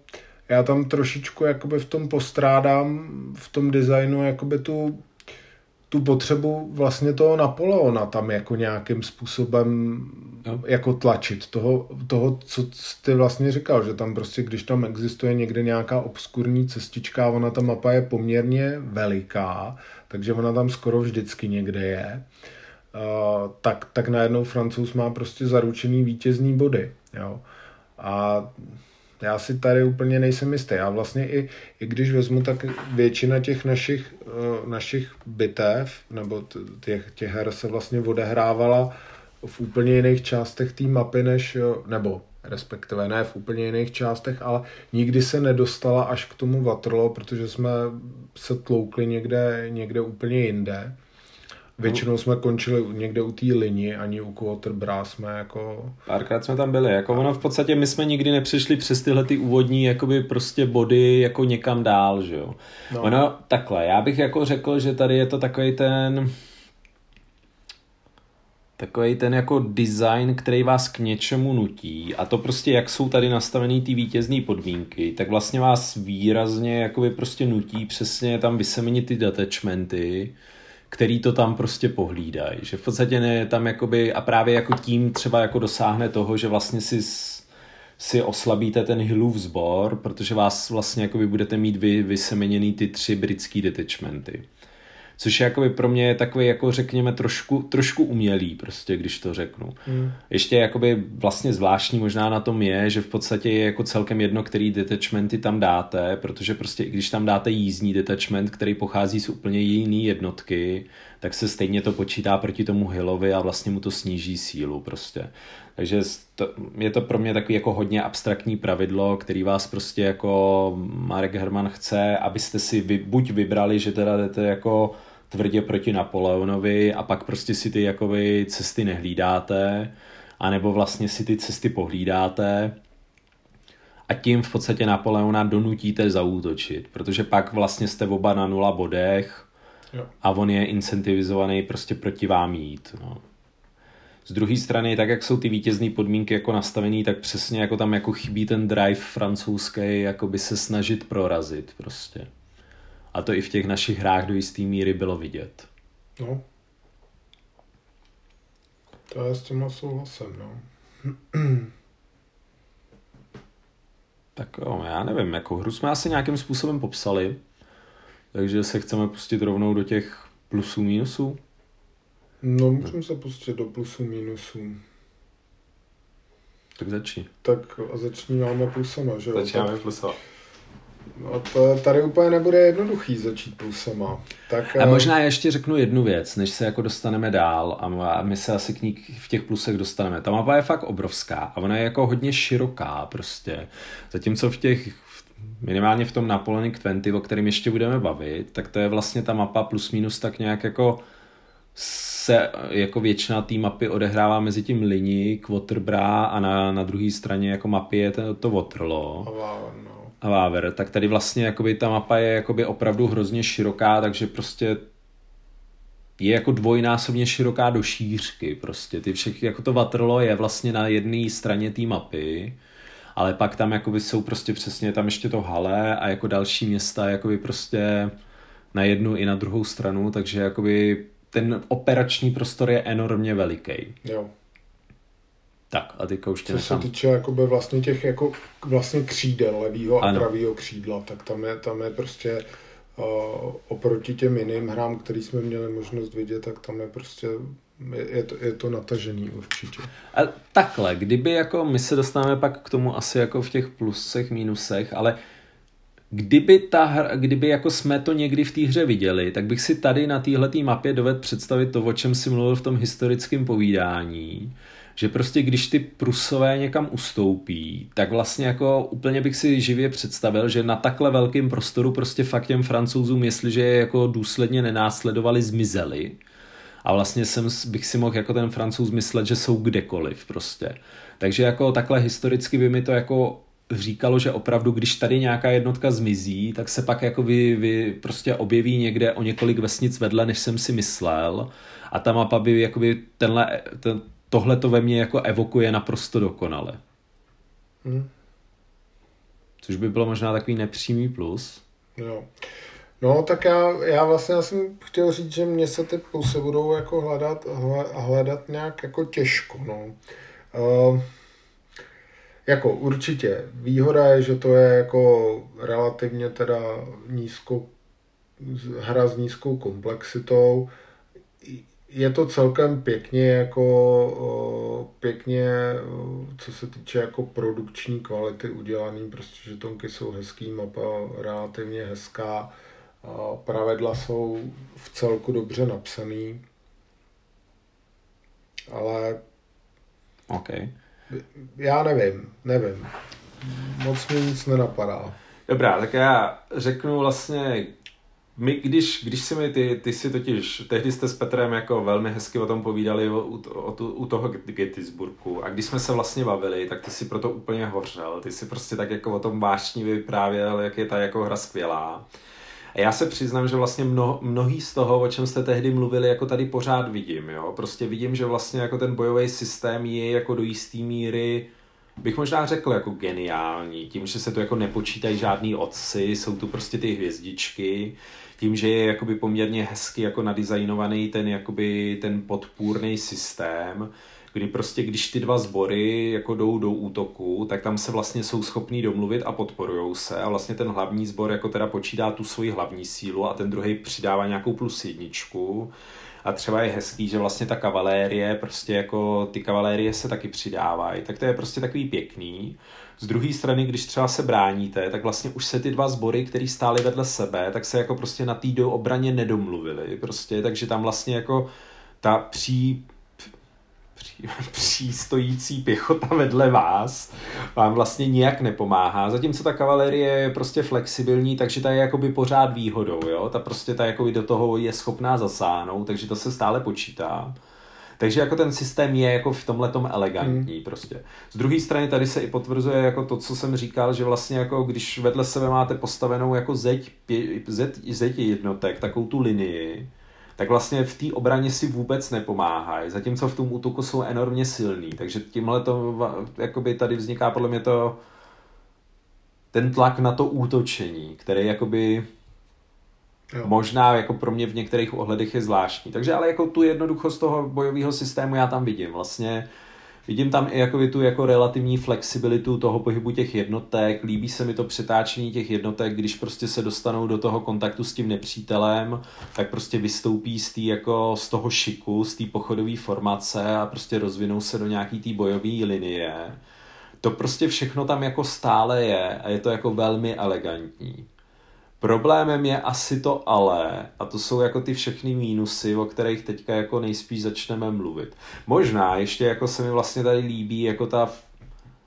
já tam trošičku jakoby v tom postrádám, v tom designu jakoby tu tu potřebu vlastně toho Napoleona tam jako nějakým způsobem no. jako tlačit. Toho, toho, co ty vlastně říkal, že tam prostě, když tam existuje někde nějaká obskurní cestička, ona ta mapa je poměrně veliká, takže ona tam skoro vždycky někde je, uh, tak, tak najednou Francouz má prostě zaručený vítězný body. Jo. A já si tady úplně nejsem jistý. Já vlastně i, i když vezmu, tak většina těch našich, našich bitev, nebo těch, těch her se vlastně odehrávala v úplně jiných částech té mapy, než, nebo respektive ne v úplně jiných částech, ale nikdy se nedostala až k tomu Waterloo, protože jsme se tloukli někde, někde úplně jinde. Většinou jsme končili někde u té Ligny, ani u Quatre Bras jsme jako... Párkrát jsme tam byli, jako ono v podstatě my jsme nikdy nepřišli přes tyhle ty úvodní jakoby prostě body jako někam dál, že jo. No. Ono takhle, já bych jako řekl, že tady je to takovej ten... takový ten jako design, který vás k něčemu nutí a to prostě, jak jsou tady nastavený ty vítězné podmínky, tak vlastně vás výrazně jakoby prostě nutí přesně tam vysemenit ty detachmenty, který to tam prostě pohlídají, že v podstatě ne tam jakoby, a právě jako tím třeba jako dosáhne toho, že vlastně si, si oslabíte ten Hillův sbor, protože vás vlastně jakoby budete mít vy, vysemeněný ty tři britský detachmenty. Což je jakoby pro mě takový jako řekněme trošku, trošku umělý prostě, když to řeknu. Mm. Ještě jakoby vlastně zvláštní možná na tom je, že v podstatě je jako celkem jedno, který detachmenty tam dáte, protože prostě i když tam dáte jízdní detachment, který pochází z úplně jiný jednotky, tak se stejně to počítá proti tomu Hillovi a vlastně mu to sníží sílu prostě. Takže je to pro mě takový jako hodně abstraktní pravidlo, který vás prostě jako Marek Herman chce, abyste si vy, buď vybrali, že teda jdete jako tvrdě proti Napoleonovi a pak prostě si ty jakoby cesty nehlídáte, anebo vlastně si ty cesty pohlídáte a tím v podstatě Napoleona donutíte zaútočit, protože pak vlastně jste oba na nula bodech jo. A on je incentivizovaný prostě proti vám jít, no. Z druhé strany, tak jak jsou ty vítězné podmínky jako nastavený, tak přesně jako tam jako chybí ten drive francouzský, jako by se snažit prorazit prostě. A to i v těch našich hrách do jisté míry bylo vidět. No. To já s těma souhlasem, no. Tak jo, já nevím, jako hru jsme asi nějakým způsobem popsali, takže se chceme pustit rovnou do těch plusů, mínusů. No, můžeme se pustit do plusů, minusů. Tak začni. Tak a začínáme plusama, že jo? Začínáme plusama. No to tady úplně nebude jednoduchý začít plusama. Tak, a možná ještě řeknu jednu věc, než se jako dostaneme dál a my se asi k ní v těch plusech dostaneme. Ta mapa je fakt obrovská a ona je jako hodně široká prostě. Zatímco v těch, minimálně v tom Napoleonic dvacet, o kterém ještě budeme bavit, tak to je vlastně ta mapa plus minus tak nějak jako se jako většina té mapy odehrává mezi tím Ligny, Quatre Bras a na, na druhé straně jako mapy je to, to Waterloo a Wavre, tak tady vlastně jakoby ta mapa je jakoby opravdu hrozně široká, takže prostě je jako dvojnásobně široká do šířky prostě, ty všechny, jako to Waterloo je vlastně na jedné straně té mapy, ale pak tam jakoby jsou prostě přesně tam ještě to Halle a jako další města jakoby prostě na jednu i na druhou stranu, takže jakoby ten operační prostor je enormně veliký. Jo. Tak, a teďka už tě nechám. Co se týče jakoby vlastně těch jako vlastně křídel, levýho ano. a pravýho křídla, tak tam je, tam je prostě uh, oproti těm jiným hrám, který jsme měli možnost vidět, tak tam je prostě je, je, to, je to natažený určitě. A takhle, kdyby jako my se dostáváme pak k tomu asi jako v těch plusech, mínusech, ale Kdyby, ta hra, kdyby jako jsme to někdy v té hře viděli, tak bych si tady na téhletý mapě dovedl představit to, o čem si mluvil v tom historickém povídání. že prostě když ty Prusové někam ustoupí, tak vlastně jako úplně bych si živě představil, že na takhle velkém prostoru prostě fakt těm Francouzům, jestliže je jako důsledně nenásledovali, zmizeli. A vlastně jsem, bych si mohl jako ten Francouz myslet, že jsou kdekoliv prostě. Takže jako takhle historicky by mi to jako říkalo, že opravdu, když tady nějaká jednotka zmizí, tak se pak jako vy, vy prostě objeví někde o několik vesnic vedle, než jsem si myslel. A ta mapa by jakoby tenhle, ten, tohle to ve mně jako evokuje naprosto dokonale. Hmm. Což by bylo možná takový nepřímý plus. Jo. No tak já, já vlastně já jsem chtěl říct, že mě se ty plusy budou jako hledat, hledat nějak jako těžko. No. Uh, jako určitě výhoda je, že to je jako relativně teda nízkou, hra s nízkou komplexitou. Je to celkem pěkně jako pěkně, co se týče jako produkční kvality udělaný, prostě žetonky jsou hezký, mapa relativně hezká, pravidla jsou v celku dobře napsaný, ale okay. Já nevím, nevím, moc mi nic nenapadá. Dobrá, tak já řeknu vlastně. My, když, když si mi, ty, ty si totiž, tehdy jste s Petrem jako velmi hezky o tom povídali o, o, o, u toho Gettysburgu a když jsme se vlastně bavili, tak ty si proto úplně hořel, ty si prostě tak jako o tom vášnivě vyprávěl, jak je ta jako hra skvělá. A já se přiznám, že vlastně mno, mnohý z toho, o čem jste tehdy mluvili, jako tady pořád vidím, jo, prostě vidím, že vlastně jako ten bojový systém je jako do jisté míry, bych možná řekl jako geniální, tím, že se tu jako nepočítají žádný odsy, jsou tu prostě ty hvězdičky, tím, že je jakoby poměrně hezky jako nadizajnovaný ten, jakoby ten podpůrný systém, kdy prostě, když ty dva sbory jako jdou do útoku, tak tam se vlastně jsou schopní domluvit a podporujou se a vlastně ten hlavní sbor jako teda počítá tu svoji hlavní sílu a ten druhý přidává nějakou plus jedničku. A třeba je hezký, že vlastně ta kavalérie, prostě jako ty kavalérie se taky přidávají, tak to je prostě takový pěkný. Z druhé strany, když třeba se bráníte, tak vlastně už se ty dva sbory, které stály vedle sebe, tak se jako prostě na té obraně nedomluvili, prostě, takže tam vlastně jako ta pří, pří, přístojící pěchota vedle vás vám vlastně nijak nepomáhá, zatímco ta kavalérie je prostě flexibilní, takže ta je jakoby pořád výhodou, jo, ta prostě ta jakoby do toho je schopná zasáhnout, takže to se stále počítá. Takže jako ten systém je jako v tomhletom elegantní hmm. prostě. Z druhé strany tady se i potvrzuje jako to, co jsem říkal, že vlastně jako když vedle sebe máte postavenou jako zeď, pě, zeď, zeď jednotek, takovou tu linii, tak vlastně v té obraně si vůbec nepomáhají, zatímco v tom útoku jsou enormně silný. Takže tímhle to jakoby tady vzniká podle mě to ten tlak na to útočení, který jakoby jo. Možná jako pro mě v některých ohledech je zvláštní. Takže ale jako tu jednoduchost toho bojového systému já tam vidím. Vlastně vidím tam i jako tu jako relativní flexibilitu toho pohybu těch jednotek. Líbí se mi to přetáčení těch jednotek, když prostě se dostanou do toho kontaktu s tím nepřítelem, tak prostě vystoupí z, tý jako z toho šiku, z té pochodové formace a prostě rozvinou se do nějaký té bojové linie. To prostě všechno tam jako stále je a je to jako velmi elegantní. Problémem je asi to ale, a to jsou jako ty všechny mínusy, o kterých teďka jako nejspíš začneme mluvit. Možná ještě jako se mi vlastně tady líbí jako ta,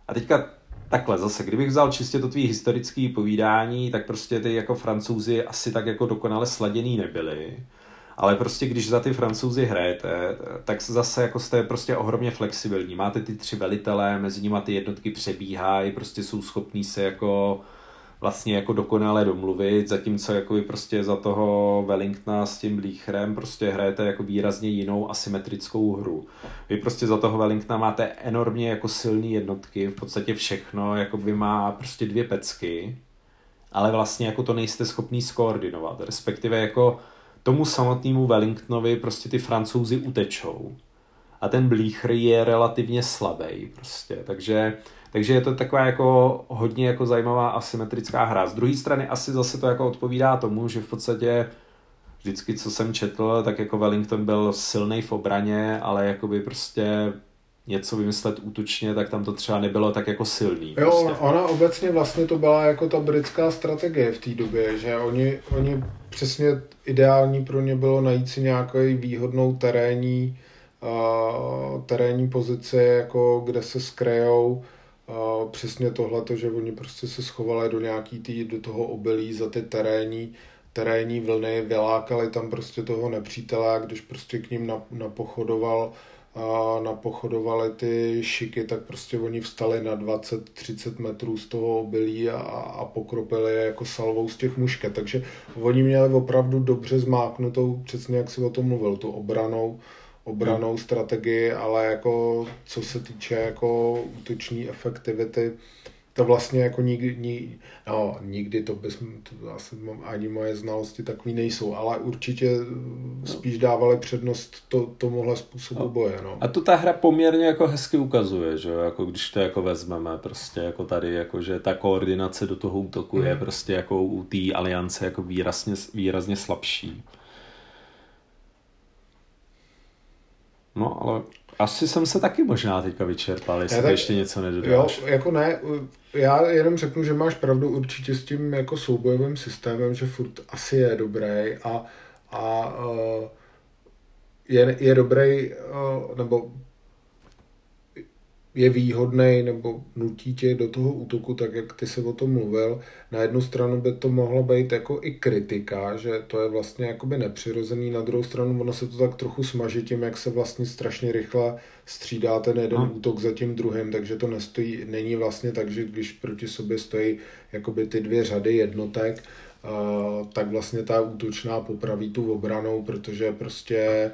a teďka takhle zase, kdybych vzal čistě to tvý historický povídání, tak prostě ty jako Francouzi asi tak jako dokonale sladěný nebyli. Ale prostě když za ty Francouzi hrajete, tak zase jako jste prostě ohromně flexibilní. Máte ty tři velitele, mezi nimi ty jednotky přebíhají, prostě jsou schopní se jako vlastně jako dokonale domluvit, zatímco jako prostě za toho Wellingtona s tím Blücherem prostě hrajete jako výrazně jinou asymetrickou hru. Vy prostě za toho Wellingtona máte enormně jako silné jednotky, v podstatě všechno, jako by má prostě dvě pecky, ale vlastně jako to nejste schopní skoordinovat, respektive jako tomu samotnému Wellingtonovi prostě ty Francouzi utečou. A ten Blücher je relativně slabý prostě, takže Takže je to taková jako hodně jako zajímavá asymetrická hra. Z druhé strany asi zase to jako odpovídá tomu, že v podstatě vždycky, co jsem četl, tak jako Wellington byl silný v obraně, ale jakoby prostě něco vymyslet útočně, tak tam to třeba nebylo tak jako silný. Jo, prostě. Ona obecně vlastně to byla jako ta britská strategie v té době, že oni, oni přesně ideální pro ně bylo najít si nějakou výhodnou terénní terénní pozici, jako kde se skrejou. Přesně tohleto, že oni prostě se schovali do nějaký tý, do toho obilí za ty terénní, terénní vlny, vylákali tam prostě toho nepřítele, a když prostě k ním napochodoval, napochodovali ty šiky, tak prostě oni vstali na dvacet třicet metrů z toho obilí a, a pokropili je jako salvou z těch mušket. Takže oni měli opravdu dobře zmáknutou, přesně jak si o tom mluvil, tu obranou, obranou strategii, ale jako co se týče jako útoční efektivity, to vlastně jako nikdy, nikdy, no, nikdy to bez, to asi ani moje znalosti takový nejsou, ale určitě spíš dávali přednost to, tomuhle způsobu boje. No. A to ta hra poměrně jako hezky ukazuje, že jako když to jako vezmeme prostě jako tady, jako že ta koordinace do toho útoku mm. je prostě jako u té aliance jako výrazně, výrazně slabší. No, ale asi jsem se taky možná teďka vyčerpal, jestli tak, ještě něco nedodáš. Jo, jako ne, já jenom řeknu, že máš pravdu určitě s tím jako soubojovým systémem, že furt asi je dobrý a, a je, je dobrý, nebo je výhodnej, nebo nutí tě do toho útoku, tak jak ty se o tom mluvil. Na jednu stranu by to mohla být jako i kritika, že to je vlastně jakoby nepřirozený, na druhou stranu ono se to tak trochu smaží tím, jak se vlastně strašně rychle střídá ten jeden no. útok za tím druhým, takže to nestojí, není vlastně tak, že když proti sobě stojí jakoby ty dvě řady jednotek, uh, tak vlastně ta útočná popraví tu obranou, protože prostě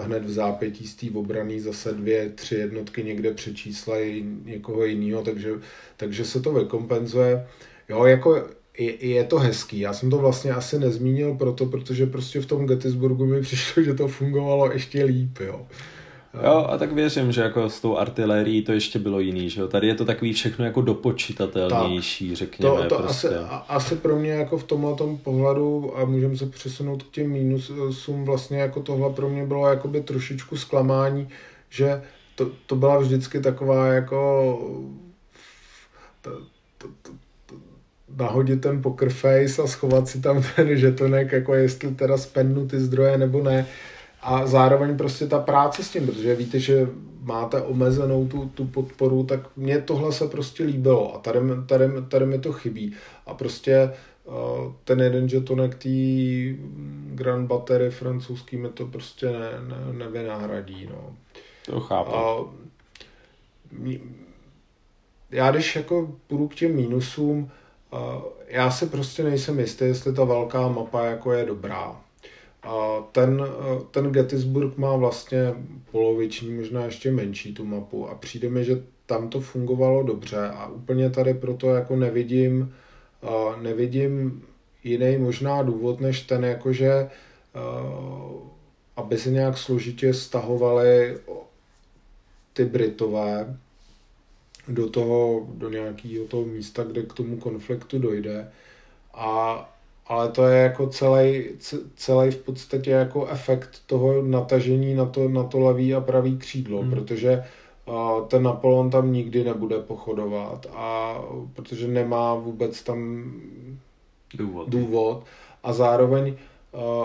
hned v zápětí z té obrany zase dvě, tři jednotky někde přečíslají někoho jiného, takže, takže se to vykompenzuje. Jo, jako je, je to hezký. Já jsem to vlastně asi nezmínil proto, protože prostě v tom Gettysburgu mi přišlo, že to fungovalo ještě líp, jo. Jo, a tak věřím, že jako s tou artilerií to ještě bylo jiný, že jo. Tady je to takový všechno jako dopočitatelnější, tak, řekněme. To, to prostě. asi, a, asi pro mě jako v tomhletom pohledu, a můžeme se přesunout k těm mínusům, vlastně jako tohle pro mě bylo jakoby trošičku zklamání, že to, to byla vždycky taková jako to, to, to, nahodit ten poker face a schovat si tam ten žetonek, jako jestli teda spennu ty zdroje nebo ne. A zároveň prostě ta práce s tím, protože víte, že máte omezenou tu, tu podporu, tak mně tohle se prostě líbilo a tady, tady, tady mi to chybí. A prostě uh, ten jeden žetonek té Grand Battery francouzský mi to prostě ne, ne, nevynahradí. No. To chápu. Uh, já když jako půjdu k těm mínusům, uh, já si prostě nejsem jistý, jestli ta velká mapa jako je dobrá. A ten, ten Gettysburg má vlastně poloviční, možná ještě menší tu mapu a přijde mi, že tam to fungovalo dobře a úplně tady proto jako nevidím, nevidím jiný možná důvod, než ten jakože, aby se nějak složitě stahovali ty Britové do toho, do nějakého toho místa, kde k tomu konfliktu dojde a ale to je jako celý, celý v podstatě jako efekt toho natažení na to, na to levý a pravý křídlo, hmm. protože uh, ten Napoleon tam nikdy nebude pochodovat, a, protože nemá vůbec tam důvod. důvod. A zároveň,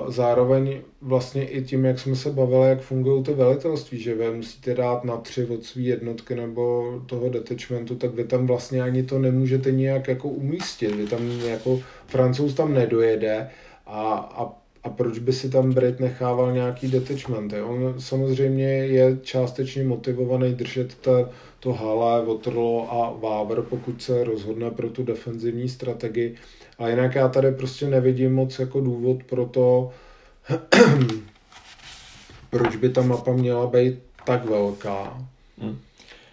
uh, zároveň vlastně i tím, jak jsme se bavili, jak fungují ty velitelství, že vy musíte dát na tři od svý jednotky nebo toho detachmentu, tak vy tam vlastně ani to nemůžete nějak jako umístit, vy tam jako Francouz tam nedojede a, a, a proč by si tam Brit nechával nějaký detachment? On samozřejmě je částečně motivovaný držet ta, to Halle, Waterloo a Wavre, pokud se rozhodne pro tu defenzivní strategii. A jinak já tady prostě nevidím moc jako důvod pro to, proč by ta mapa měla být tak velká. Hmm.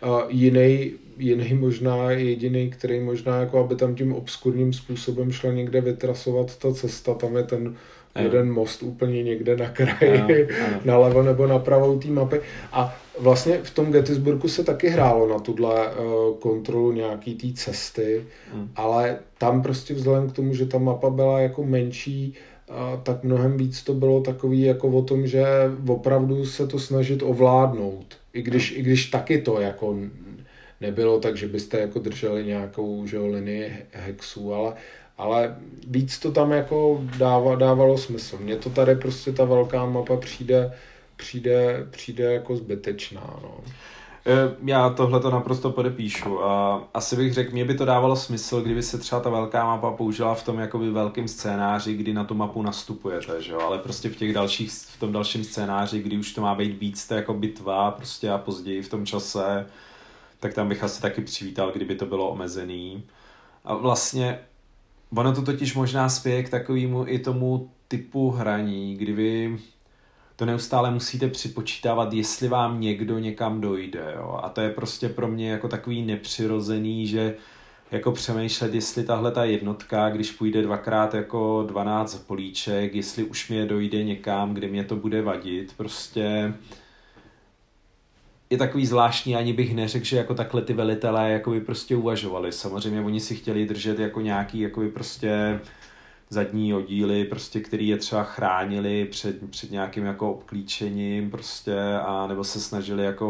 Uh, jiný, jiný možná, jediný, který možná, jako aby tam tím obskurním způsobem šla někde vytrasovat ta cesta, tam je ten ano. jeden most úplně někde na kraji, nalevo nebo na pravou té mapy. A vlastně v tom Gettysburgu se taky hrálo na tuhle uh, kontrolu nějaký té cesty, ano. ale tam prostě vzhledem k tomu, že ta mapa byla jako menší, uh, tak mnohem víc to bylo takový jako o tom, že opravdu se to snažit ovládnout. I když, i když taky to jako nebylo tak, že byste jako drželi nějakou že, linii hexů, ale, ale víc to tam jako dávalo, dávalo smysl. Mně to tady prostě ta velká mapa přijde, přijde, přijde jako zbytečná. No. Já tohle to naprosto podepíšu a asi bych řekl, mě by to dávalo smysl, kdyby se třeba ta velká mapa použila v tom jakoby velkém scénáři, kdy na tu mapu nastupujete, že jo? Ale prostě v těch dalších, v tom dalším scénáři, kdy už to má být víc, to jako bitva prostě a později v tom čase, tak tam bych asi taky přivítal, kdyby to bylo omezený. A vlastně ono to totiž možná spěje k takovému i tomu typu hraní, kdy vy to neustále musíte připočítávat, jestli vám někdo někam dojde. Jo? A to je prostě pro mě jako takový nepřirozený, že jako přemýšlet, jestli tahle ta jednotka, když půjde dvakrát jako dvanáct políček, jestli už mě dojde někam, kde mě to bude vadit, prostě je takový zvláštní, ani bych neřekl, že jako takhle ty velitelé jakoby prostě uvažovali. Samozřejmě oni si chtěli držet jako nějaký jakoby prostě zadní oddíly, prostě, který je třeba chránili před, před nějakým jako obklíčením prostě, a nebo se snažili jako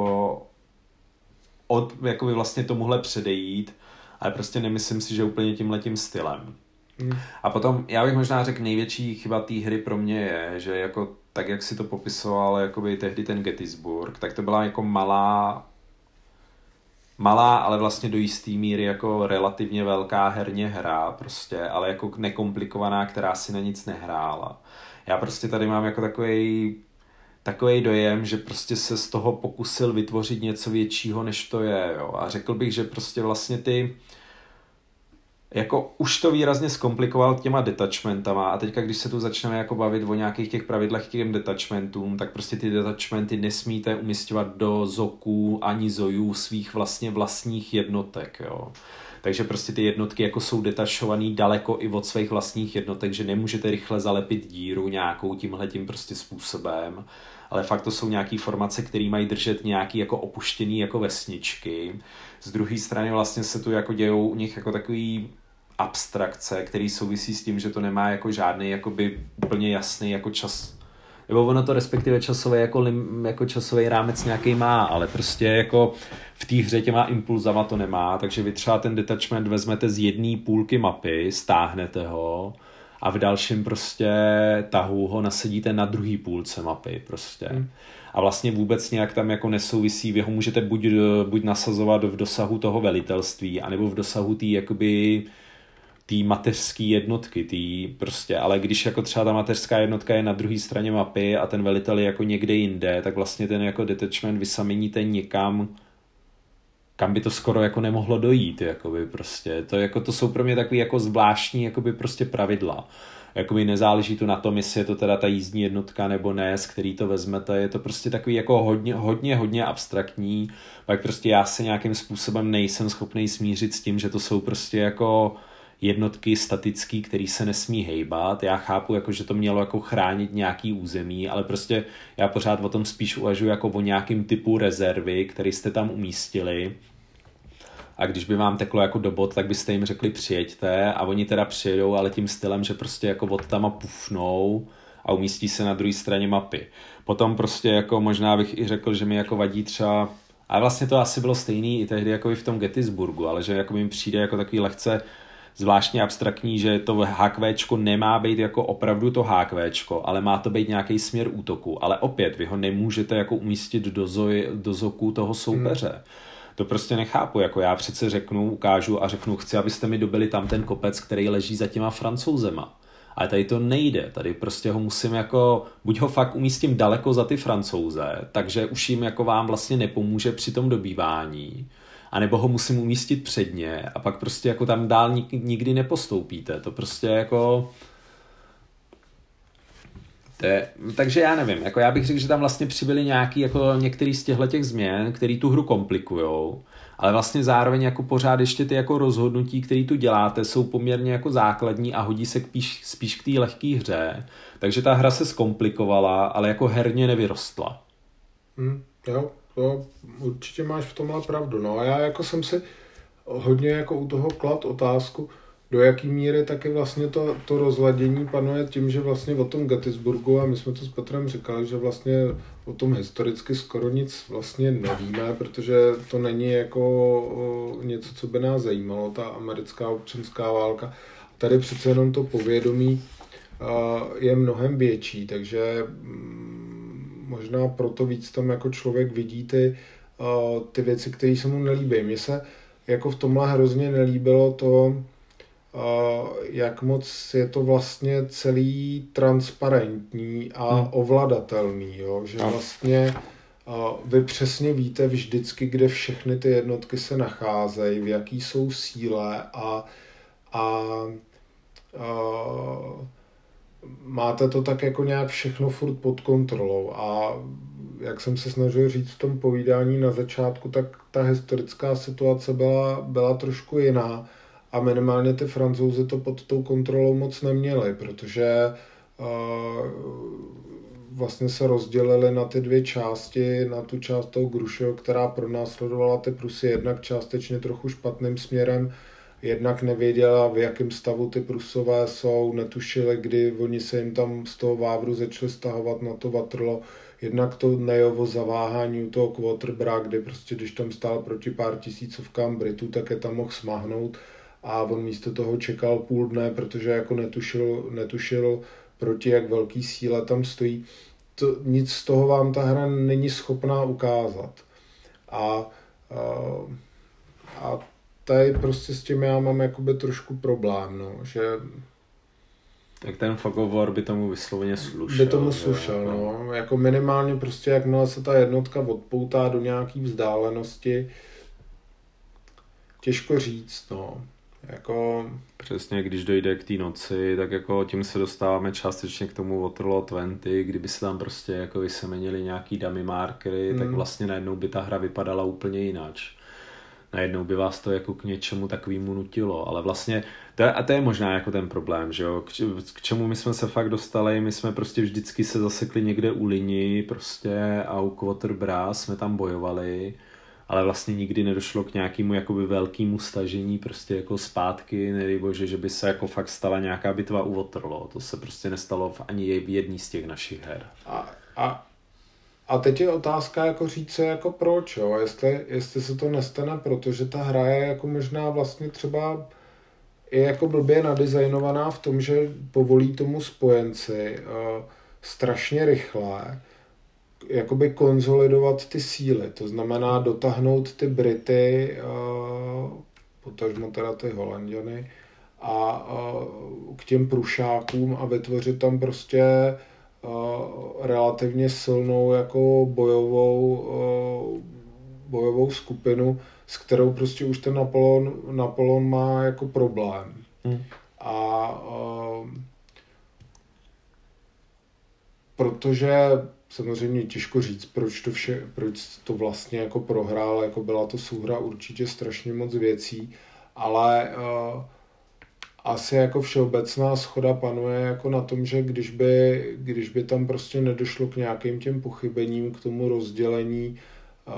od, jakoby vlastně tomuhle předejít, ale prostě nemyslím si, že úplně tímhletím stylem. Mm. A potom, já bych možná řekl, největší chyba té hry pro mě je, že jako tak, jak si to popisoval jakoby tehdy ten Gettysburg, tak to byla jako malá malá, ale vlastně do jistý míry jako relativně velká herně hra prostě, ale jako nekomplikovaná, která si na nic nehrála. Já prostě tady mám jako takovej, takovej dojem, že prostě se z toho pokusil vytvořit něco většího, než to je, jo. A řekl bych, že prostě vlastně ty jako už to výrazně zkomplikoval těma detachmentama a teďka, když se tu začneme jako bavit o nějakých těch pravidlech těm detachmentům, tak prostě ty detachmenty nesmíte umisťovat do zoků ani zojů svých vlastně vlastních jednotek, jo. Takže prostě ty jednotky jako jsou detašovaný daleko i od svých vlastních jednotek, že nemůžete rychle zalepit díru nějakou tímhletím prostě způsobem, ale fakt to jsou nějaký formace, které mají držet nějaký jako opuštěný jako vesničky. Z druhé strany vlastně se tu jako dějou u nich jako takový abstrakce, který souvisí s tím, že to nemá jako žádný jakoby úplně jasný jako čas, nebo ono to respektive časový jako, lim, jako časový rámec nějaký má, ale prostě jako v té hře těma impulzama to nemá, takže vy třeba ten detachment vezmete z jedné půlky mapy, stáhnete ho a v dalším prostě tahu ho nasedíte na druhý půlce mapy prostě. Hmm. A vlastně vůbec nějak tam jako nesouvisí, vy ho můžete buď, buď nasazovat v dosahu toho velitelství, anebo v dosahu té jakoby té mateřské jednotky, tý prostě, ale když jako třeba ta mateřská jednotka je na druhé straně mapy a ten velitel je jako někde jinde, tak vlastně ten jako detachment vysameníte někam, kam by to skoro jako nemohlo dojít, jakoby prostě. To, jako, to jsou pro mě takový jako zvláštní jakoby prostě pravidla. Jakoby nezáleží to na tom, jestli je to teda ta jízdní jednotka nebo ne, z který to vezmete. Je to prostě takový jako hodně, hodně, hodně abstraktní. Pak prostě já se nějakým způsobem nejsem schopný smířit s tím, že to jsou prostě jako jednotky statický, který se nesmí hejbat. Já chápu, jako, že to mělo jako chránit nějaký území, ale prostě já pořád o tom spíš uvažuji jako o nějakém typu rezervy, který jste tam umístili. A když by vám teklo jako do bod, tak byste jim řekli přijeďte a oni teda přijedou, ale tím stylem, že prostě jako od tam pufnou a umístí se na druhé straně mapy. Potom prostě jako možná bych i řekl, že mi jako vadí třeba, a vlastně to asi bylo stejný i tehdy jako i v tom Gettysburgu, ale že jako mi přijde jako takový lehce zvláštně abstraktní, že to HQčko nemá být jako opravdu to HQčko, ale má to být nějaký směr útoku, ale opět vy ho nemůžete jako umístit do, zoj, do zoku toho soupeře. Hmm. To prostě nechápu, jako já přece řeknu, ukážu a řeknu, chci, abyste mi dobili tam ten kopec, který leží za těma Francouzema. Ale tady to nejde, tady prostě ho musím jako, buď ho fakt umístím daleko za ty Francouze, takže už jim jako vám vlastně nepomůže při tom dobývání, anebo ho musím umístit předně a pak prostě jako tam dál nikdy nepostoupíte, to prostě jako... Je, takže já nevím, jako já bych řekl, že tam vlastně přibyly nějaký, jako některý z těchto těch změn, který tu hru komplikujou, ale vlastně zároveň jako pořád ještě ty jako rozhodnutí, které tu děláte, jsou poměrně jako základní a hodí se k píš, spíš k té lehké hře, takže ta hra se zkomplikovala, ale jako herně nevyrostla. Mm, jo, to určitě máš v tomhle pravdu, no a já jako jsem si hodně jako u toho klad otázku, do jaký míry taky vlastně to, to rozladění panuje tím, že vlastně o tom Gettysburgu, a my jsme to s Petrem říkali, že vlastně o tom historicky skoro nic vlastně nevíme, protože to není jako něco, co by nás zajímalo, ta americká občanská válka. Tady přece jenom to povědomí je mnohem větší, takže možná proto víc tam jako člověk vidí ty, uh, ty věci, které se mu nelíbí. Mně se jako v tomhle hrozně nelíbilo to, uh, jak moc je to vlastně celý transparentní a hmm. ovladatelný, jo? Že vlastně uh, vy přesně víte vždycky, kde všechny ty jednotky se nacházejí, v jaký jsou síle a a uh, máte to tak jako nějak všechno furt pod kontrolou a jak jsem se snažil říct v tom povídání na začátku, tak ta historická situace byla, byla trošku jiná a minimálně ty Francouzi to pod tou kontrolou moc neměli, protože uh, vlastně se rozdělili na ty dvě části, na tu část toho Grouchyho, která pronásledovala ty Prusy jednak částečně trochu špatným směrem, jednak nevěděla, v jakém stavu ty Prusové jsou, netušili, kdy oni se jim tam z toho Vávru začali stahovat na to Waterloo, jednak to Nejovo zaváhání u toho Quatre Bras, kdy prostě, když tam stál proti pár tisícovkám Britů, tak je tam mohl smahnout a on místo toho čekal půl dne, protože jako netušil, netušil proti, jak velký síla tam stojí. To, nic z toho vám ta hra není schopná ukázat. A, a, a tady prostě s tím já mám jakoby trošku problém, no, že... Tak ten Fagovor by tomu vysloveně slušel. By tomu slušel, jako... no, jako minimálně prostě jakmile se ta jednotka odpoutá do nějaký vzdálenosti, těžko říct, no, jako... Přesně, když dojde k té noci, tak jako tím se dostáváme částečně k tomu Waterloo dvacet, kdyby se tam prostě jako vysemenili nějaký dummy markery, hmm. tak vlastně najednou by ta hra vypadala úplně jináč. Najednou by vás to jako k něčemu takovému nutilo, ale vlastně, to je, a to je možná jako ten problém, že jo, k, k čemu my jsme se fakt dostali, my jsme prostě vždycky se zasekli někde u Ligny prostě a u Quatre Bras jsme tam bojovali, ale vlastně nikdy nedošlo k nějakému jakoby velkému stažení prostě jako zpátky, nedej bože, že by se jako fakt stala nějaká bitva u Waterloo, to se prostě nestalo v ani v jedný z těch našich her. A, a... A teď je otázka jako říct se jako proč, jo? Jestli, jestli se to nestane, protože ta hra je jako možná vlastně třeba je jako blbě nadizajnovaná v tom, že povolí tomu spojenci uh, strašně rychle jakoby konsolidovat ty síly, to znamená dotáhnout ty Brity, uh, potažmo teda ty Holanděny a uh, k těm Prušákům a vytvořit tam prostě relativně silnou jako bojovou, bojovou skupinu, s kterou prostě už ten Napoleon, Napoleon má jako problém. Hmm. A, a protože samozřejmě těžko říct, proč to, vše, proč to vlastně jako prohrál, jako byla to souhra určitě strašně moc věcí, ale a, asi jako všeobecná shoda panuje jako na tom, že když by, když by tam prostě nedošlo k nějakým těm pochybením, k tomu rozdělení uh,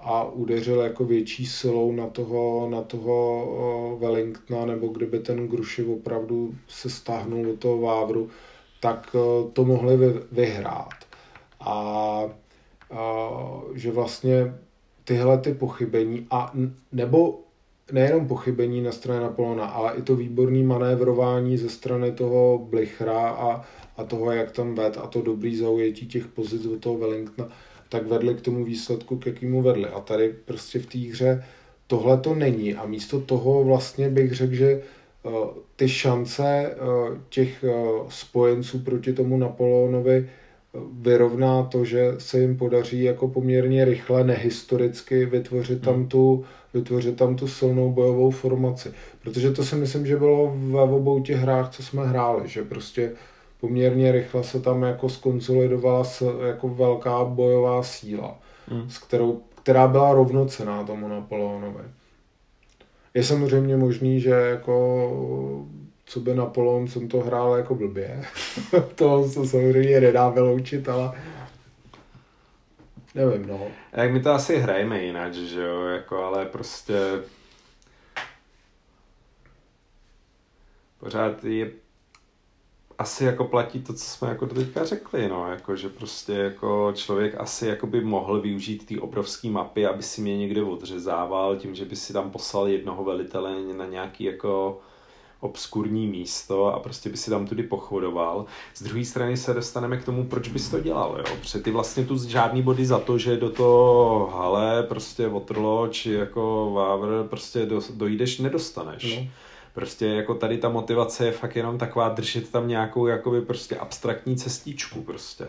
a udeřil jako větší silou na toho, na toho uh, Wellingtona, nebo kdyby ten Grouchy opravdu se stáhnul do toho Vávru, tak uh, to mohli vy, vyhrát. A uh, že vlastně tyhle ty pochybení a nebo nejenom pochybení na straně Napoleona, ale i to výborné manévrování ze strany toho Blüchera a, a toho, jak tam ved a to dobrý zaujetí těch pozic od toho Wellingtona, tak vedli k tomu výsledku, k jakému vedli. A tady prostě v té hře tohle to není. A místo toho vlastně bych řekl, že uh, ty šance uh, těch uh, spojenců proti tomu Napoleonovi uh, vyrovná to, že se jim podaří jako poměrně rychle, nehistoricky vytvořit tam tu vytvořit tam tu silnou bojovou formaci. Protože to si myslím, že bylo ve obou těch hrách, co jsme hráli, že prostě poměrně rychle se tam jako skonsolidovala jako velká bojová síla, hmm. s kterou, která byla rovnocenná tomu Napoleonovi. Je samozřejmě možný, že jako co by Napoleon jsem to hrál jako blbě. To se samozřejmě nedá vyloučit, ale nevím, no. Jak my to asi hrajeme jinak, že jo, jako, ale prostě pořád je asi jako platí to, co jsme jako do teďka řekli, no, jako, že prostě jako člověk asi jako by mohl využít ty obrovské mapy, aby si mě někde odřezával tím, že by si tam poslal jednoho velitele na nějaký jako obskurní místo a prostě by si tam tudy pochodoval. Z druhé strany se dostaneme k tomu, proč bys to dělal, jo? Protože ty vlastně tu žádný body za to, že do toho Hale, prostě Waterloo, či jako Wavre, prostě do, dojdeš, nedostaneš. No. Prostě jako tady ta motivace je fakt jenom taková držet tam nějakou jakoby prostě abstraktní cestičku prostě.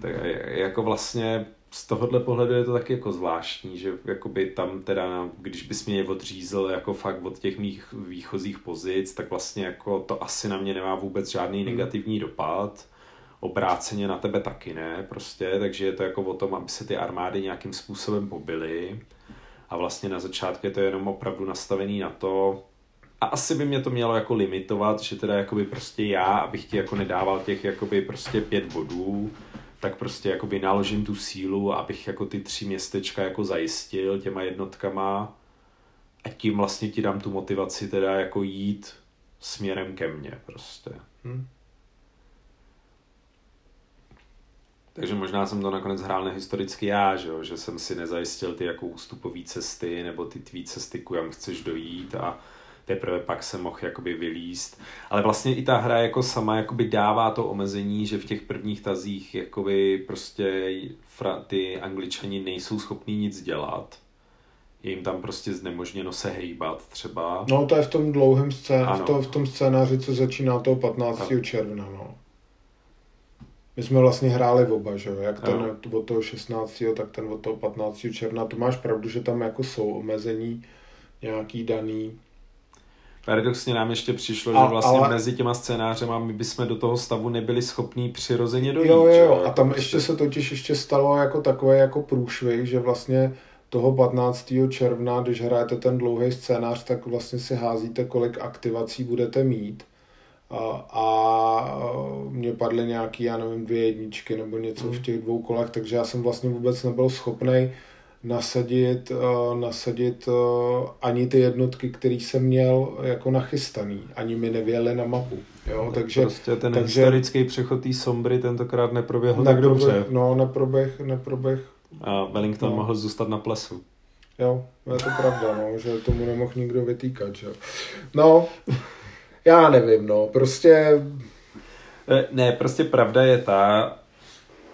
Tak jako vlastně z tohohle pohledu je to taky jako zvláštní, že jakoby tam teda, když bys mě odřízl jako fakt od těch mých výchozích pozic, tak vlastně jako to asi na mě nemá vůbec žádný negativní dopad. Obráceně na tebe taky ne prostě, takže je to jako o tom, aby se ty armády nějakým způsobem pobily. A vlastně na začátku je to jenom opravdu nastavený na to, a asi by mě to mělo jako limitovat, že teda jakoby prostě já, abych ti jako nedával těch jakoby prostě pět bodů, tak prostě jakoby naložím tu sílu, abych jako ty tři městečka jako zajistil těma jednotkama a tím vlastně ti dám tu motivaci teda jako jít směrem ke mně prostě. Hm? Takže možná jsem to nakonec hrál nehistoricky já, že, jo? Že jsem si nezajistil ty jako ústupové cesty nebo ty tvý cesty, kam chceš dojít a teprve pak se mohl jakoby vylíst. Ale vlastně i ta hra jako sama jakoby dává to omezení, že v těch prvních tazích jakoby prostě fra, ty Angličani nejsou schopní nic dělat. Je jim tam prostě znemožněno se hejbat třeba. No to je v tom dlouhém scénáři, v, to, v tom scénáři, co začíná toho patnáctého června, no. My jsme vlastně hráli oba, že jo, jak ten ano. Od toho šestnáctého, tak ten od toho patnáctého června. To máš pravdu, že tam jako jsou omezení nějaký daný. Paradoxně nám ještě přišlo, a, že vlastně ale... mezi těma scénářema my bychom do toho stavu nebyli schopní přirozeně dojít. Jo, jo, jo. A tam prostě... ještě se totiž ještě stalo jako takové jako průšvih, že vlastně toho patnáctého června, když hrajete ten dlouhý scénář, tak vlastně si házíte, kolik aktivací budete mít. A, a mě padly nějaký, já nevím, dvě jedničky nebo něco mm. v těch dvou kolech, takže já jsem vlastně vůbec nebyl schopnej nasadit, nasadit ani ty jednotky, které jsem měl jako nachystaný, ani mi nevěly na mapu. Jo? Takže, prostě ten takže, historický přechod té Sombry tentokrát neproběhl tak dobře. No, neproběh, neproběh. A Wellington no. mohl zůstat na plesu. Jo, je to pravda, no, že tomu nemohl nikdo vytýkat. Že? No, já nevím, no, prostě... Ne, prostě pravda je ta,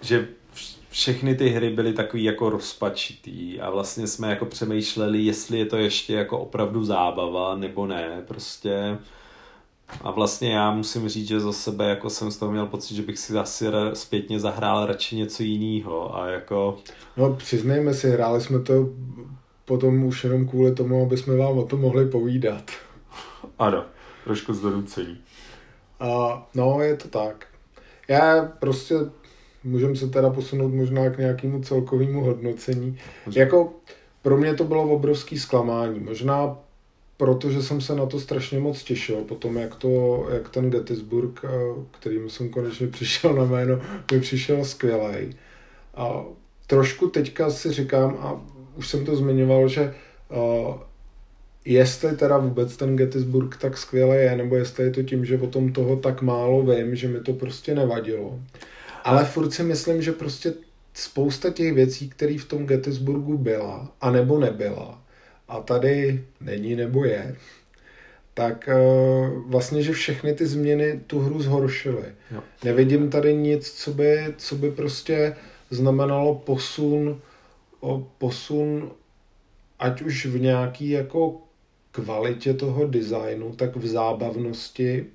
že... Všechny ty hry byly takový jako rozpačitý a vlastně jsme jako přemýšleli, jestli je to ještě jako opravdu zábava nebo ne prostě. A vlastně já musím říct, že za sebe jako jsem z toho měl pocit, že bych si asi zpětně zahrál radši něco jiného a jako... No přiznejme si, hráli jsme to potom už jenom kvůli tomu, aby jsme vám o tom mohli povídat. Ano, trošku zdonucení. Uh, no je to tak. Já prostě... Můžeme se teda posunout možná k nějakému celkovému hodnocení. Jako pro mě to bylo obrovský zklamání. Možná proto, že jsem se na to strašně moc těšil. Potom jak, to, jak ten Gettysburg, kterým jsem konečně přišel na jméno, mi přišel skvělej. A trošku teďka si říkám, a už jsem to zmiňoval, že jestli teda vůbec ten Gettysburg tak skvělej je, nebo jestli je to tím, že o tom toho tak málo vím, že mi to prostě nevadilo. Ale furt si myslím, že prostě spousta těch věcí, které v tom Gettysburgu byla, anebo nebyla, a tady není nebo je, tak vlastně, že všechny ty změny tu hru zhoršily. Jo. Nevidím tady nic, co by, co by prostě znamenalo posun, posun ať už v nějaký jako kvalitě toho designu, tak v zábavnosti.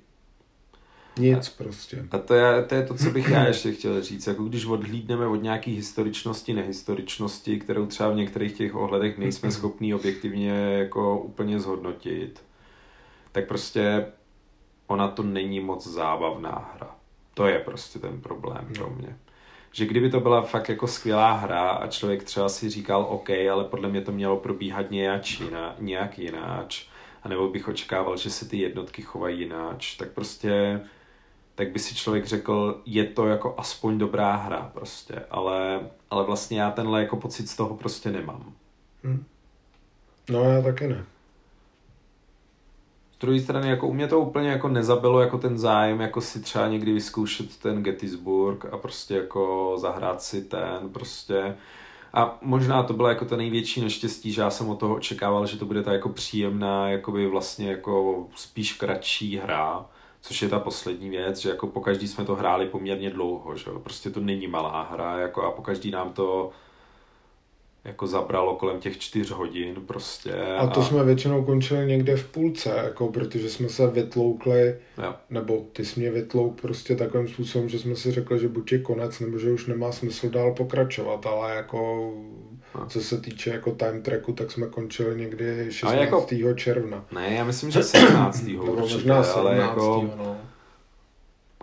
Nic prostě. A to je, to je to, co bych já ještě chtěl říct. Jako když odhlídneme od nějaký historičnosti, nehistoričnosti, kterou třeba v některých těch ohledech nejsme schopní objektivně jako úplně zhodnotit, tak prostě ona to není moc zábavná hra. To je prostě ten problém pro mě. Že kdyby to byla fakt jako skvělá hra a člověk třeba si říkal OK, ale podle mě to mělo probíhat nějak jiná, nějak jináč, anebo bych očekával, že se ty jednotky chovají jináč, tak prostě... tak by si člověk řekl, je to jako aspoň dobrá hra prostě, ale, ale vlastně já tenhle jako pocit z toho prostě nemám. Hmm. No já taky ne. Z druhé strany, jako u mě to úplně jako nezabilo jako ten zájem, jako si třeba někdy vyzkoušet ten Gettysburg a prostě jako zahrát si ten prostě. A možná to bylo jako to největší neštěstí, že já jsem od toho očekával, že to bude ta jako příjemná, jakoby vlastně jako spíš kratší hra, což je ta poslední věc, že jako pokaždý jsme to hráli poměrně dlouho, že jo. Prostě to není malá hra, jako a pokaždý nám to jako zabralo kolem těch čtyř hodin prostě. A to a... jsme většinou končili někde v půlce, jako protože jsme se vytloukli, jo. Nebo ty jsi mě vytlouk prostě takovým způsobem, že jsme si řekli, že buď je konec, nebo že už nemá smysl dál pokračovat, ale jako a. co se týče jako time tracku, tak jsme končili někdy šestnáctého Jako... června. Ne, já myslím, že sedmnáctého určitě, ale jako... No.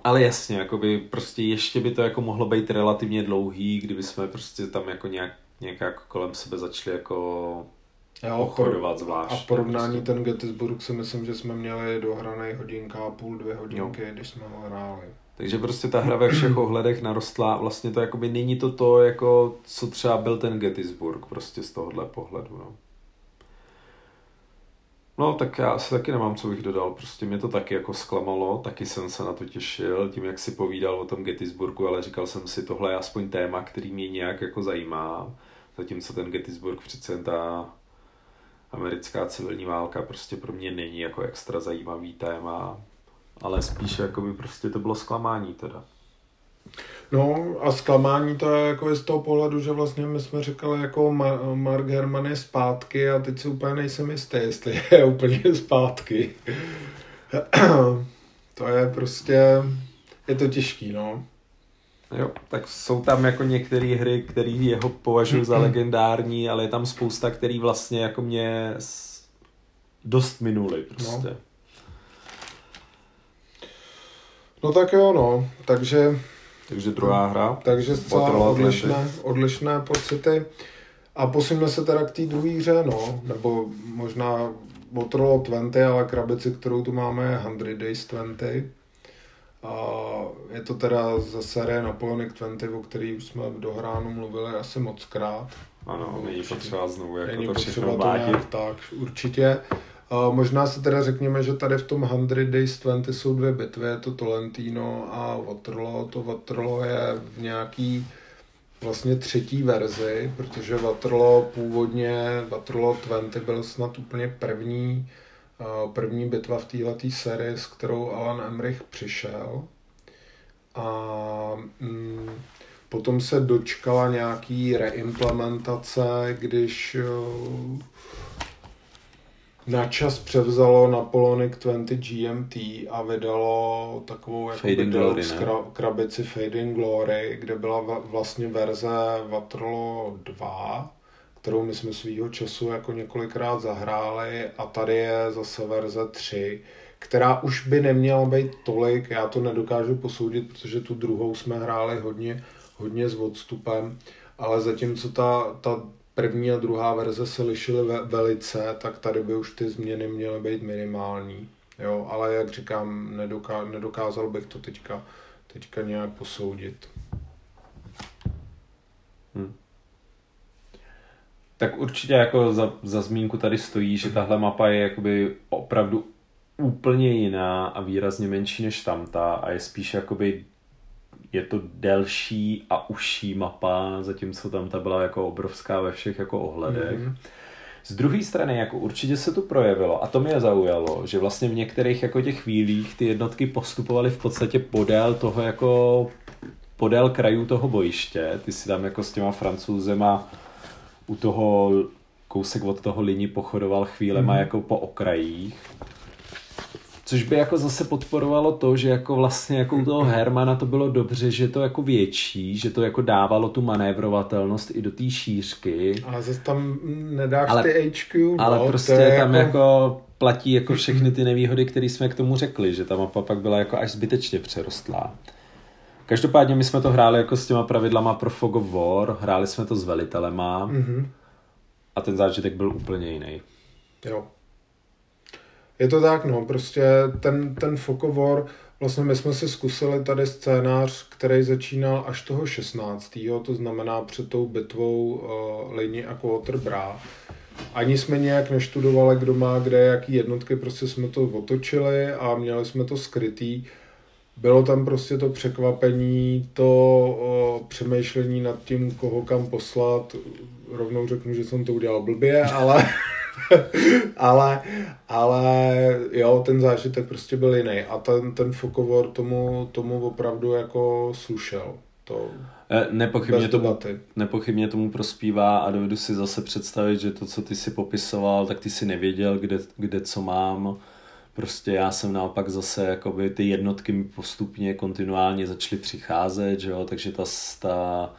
Ale jasně, jakoby prostě ještě by to jako mohlo být relativně dlouhý, kdyby jsme prostě tam jako nějak nějak jako kolem sebe začali jako pochodovat zvlášť. A porovnání prostě. Ten Gettysburg si myslím, že jsme měli dohranej hodinka a půl, dvě hodinky, jo. Když jsme ho hráli. Takže prostě ta hra ve všech ohledech narostla, vlastně to jakoby není to to, jako, co třeba byl ten Gettysburg, prostě z tohohle pohledu. No. No tak já asi taky nemám, co bych dodal, prostě mě to taky jako zklamalo, taky jsem se na to těšil, tím jak si povídal o tom Gettysburgu, ale říkal jsem si, tohle je aspoň téma, který mě nějak jako zajímá, zatímco ten Gettysburg přece ta americká civilní válka prostě pro mě není jako extra zajímavý téma, ale spíš jako by prostě to bylo zklamání teda. No a zklamání to je jako z toho pohledu, že vlastně my jsme říkali jako Mar- Mark Herman je zpátky a teď si úplně nejsem jistý, jestli je úplně zpátky. To je prostě, je to těžký, no. Jo, tak jsou tam jako některé hry, které jeho považuji za legendární, ale je tam spousta, který vlastně jako mě dost minuly prostě. No. No tak jo, no, takže... Takže druhá hra. Takže zcela odlišné, odlišné pocity. A posuneme se teda k té druhé hře, no. Nebo možná Waterloo dvacet, ale krabici, kterou tu máme, je Hundred Days dvacet. A je to teda ze série Napoleonic dvacet, o který už jsme v dohránu mluvili asi moc krát. Ano, není potřeba znovu, jako to všechno bátit. Tak, určitě. A možná se teda řekněme, že tady v tom Hundred Days dvacet jsou dvě bitvy, je to Tolentino a Waterloo. To Waterloo je v nějaký vlastně třetí verzi, protože Waterloo původně, Waterloo dvacet byl snad úplně první, první bitva v téhletý sérii, s kterou Alan Emrich přišel. A mm, potom se dočkala nějaký reimplementace, když... Načas převzalo Napoleonic dvacet G M T a vydalo takovou jako krabici Fading Glory, kde byla vlastně verze Waterloo dva, kterou my jsme svýho času jako několikrát zahráli, a tady je zase verze tři, která už by neměla být tolik, já to nedokážu posoudit, protože tu druhou jsme hráli hodně, hodně s odstupem, ale zatímco ta, ta první a druhá verze se lišily ve, velice, tak tady by už ty změny měly být minimální. Jo, ale jak říkám, nedoká, nedokázal bych to teďka, teďka nějak posoudit. Hmm. Tak určitě jako za, za zmínku tady stojí, že tahle mapa je jakoby opravdu úplně jiná a výrazně menší než tamta a je spíš jakoby... Je to delší a užší mapa, zatímco tam ta byla jako obrovská ve všech jako ohledech. Mm-hmm. Z druhé strany jako určitě se tu projevilo, a to mě zaujalo, že vlastně v některých jako těch chvílích ty jednotky postupovaly v podstatě podél toho jako podél krajů toho bojiště. Ty si tam jako s těma Francouzema u toho kousek od toho Ligny pochodoval chvílema mm-hmm. jako po okrajích. Což by jako zase podporovalo to, že jako vlastně jako u toho Hermana to bylo dobře, že to jako větší, že to jako dávalo tu manévrovatelnost i do té šířky. Ale zase tam nedáš ale, ty H Q. Ale no, prostě tam jako... jako platí jako všechny ty nevýhody, které jsme k tomu řekli, že ta mapa pak byla jako až zbytečně přerostlá. Každopádně my jsme to hráli jako s těma pravidlama pro Fog of War, hráli jsme to s velitelema mm-hmm. a ten zážitek byl úplně jiný. Jo. Je to tak, no, prostě ten, ten Fokovor, vlastně my jsme si zkusili tady scénář, který začínal až toho šestnáctého to znamená před tou bitvou uh, Ligny a Quatre Bras. Ani jsme nějak neštudovali, kdo má kde, jaký jednotky, prostě jsme to otočili a měli jsme to skrytý. Bylo tam prostě to překvapení, to o, přemýšlení nad tím, koho kam poslat. Rovnou řeknu, že jsem to udělal blbě, ale, ale, ale jo, ten zážitek prostě byl jiný. A ten, ten Fokovor tomu, tomu opravdu jako slušel. To nepochybně, tomu, nepochybně tomu prospívá a dovedu si zase představit, že to, co ty si popisoval, tak ty si nevěděl, kde, kde co mám. Prostě já jsem naopak zase, jakoby ty jednotky mi postupně, kontinuálně začaly přicházet, že jo? Takže ta, ta,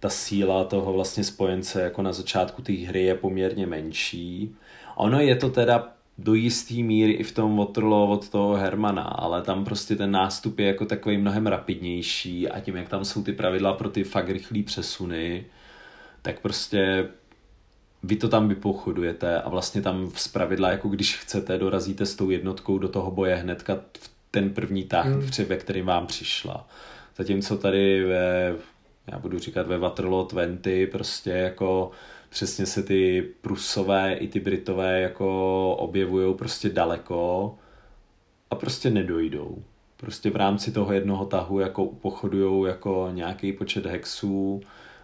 ta síla toho vlastně spojence jako na začátku té hry je poměrně menší. Ono je to teda do jistý míry i v tom Waterloo od toho Hermana, ale tam prostě ten nástup je jako takový mnohem rapidnější a tím, jak tam jsou ty pravidla pro ty fakt rychlý přesuny, tak prostě vy to tam vypochodujete a vlastně tam zpravidla, jako když chcete, dorazíte s tou jednotkou do toho boje hnedka ten první tah, hmm. ve kterým vám přišla. Zatímco tady ve, já budu říkat ve Waterloo dvacet, prostě jako přesně se ty Prusové i ty Britové jako objevujou prostě daleko a prostě nedojdou. Prostě v rámci toho jednoho tahu jako upochodujou jako nějaký počet hexů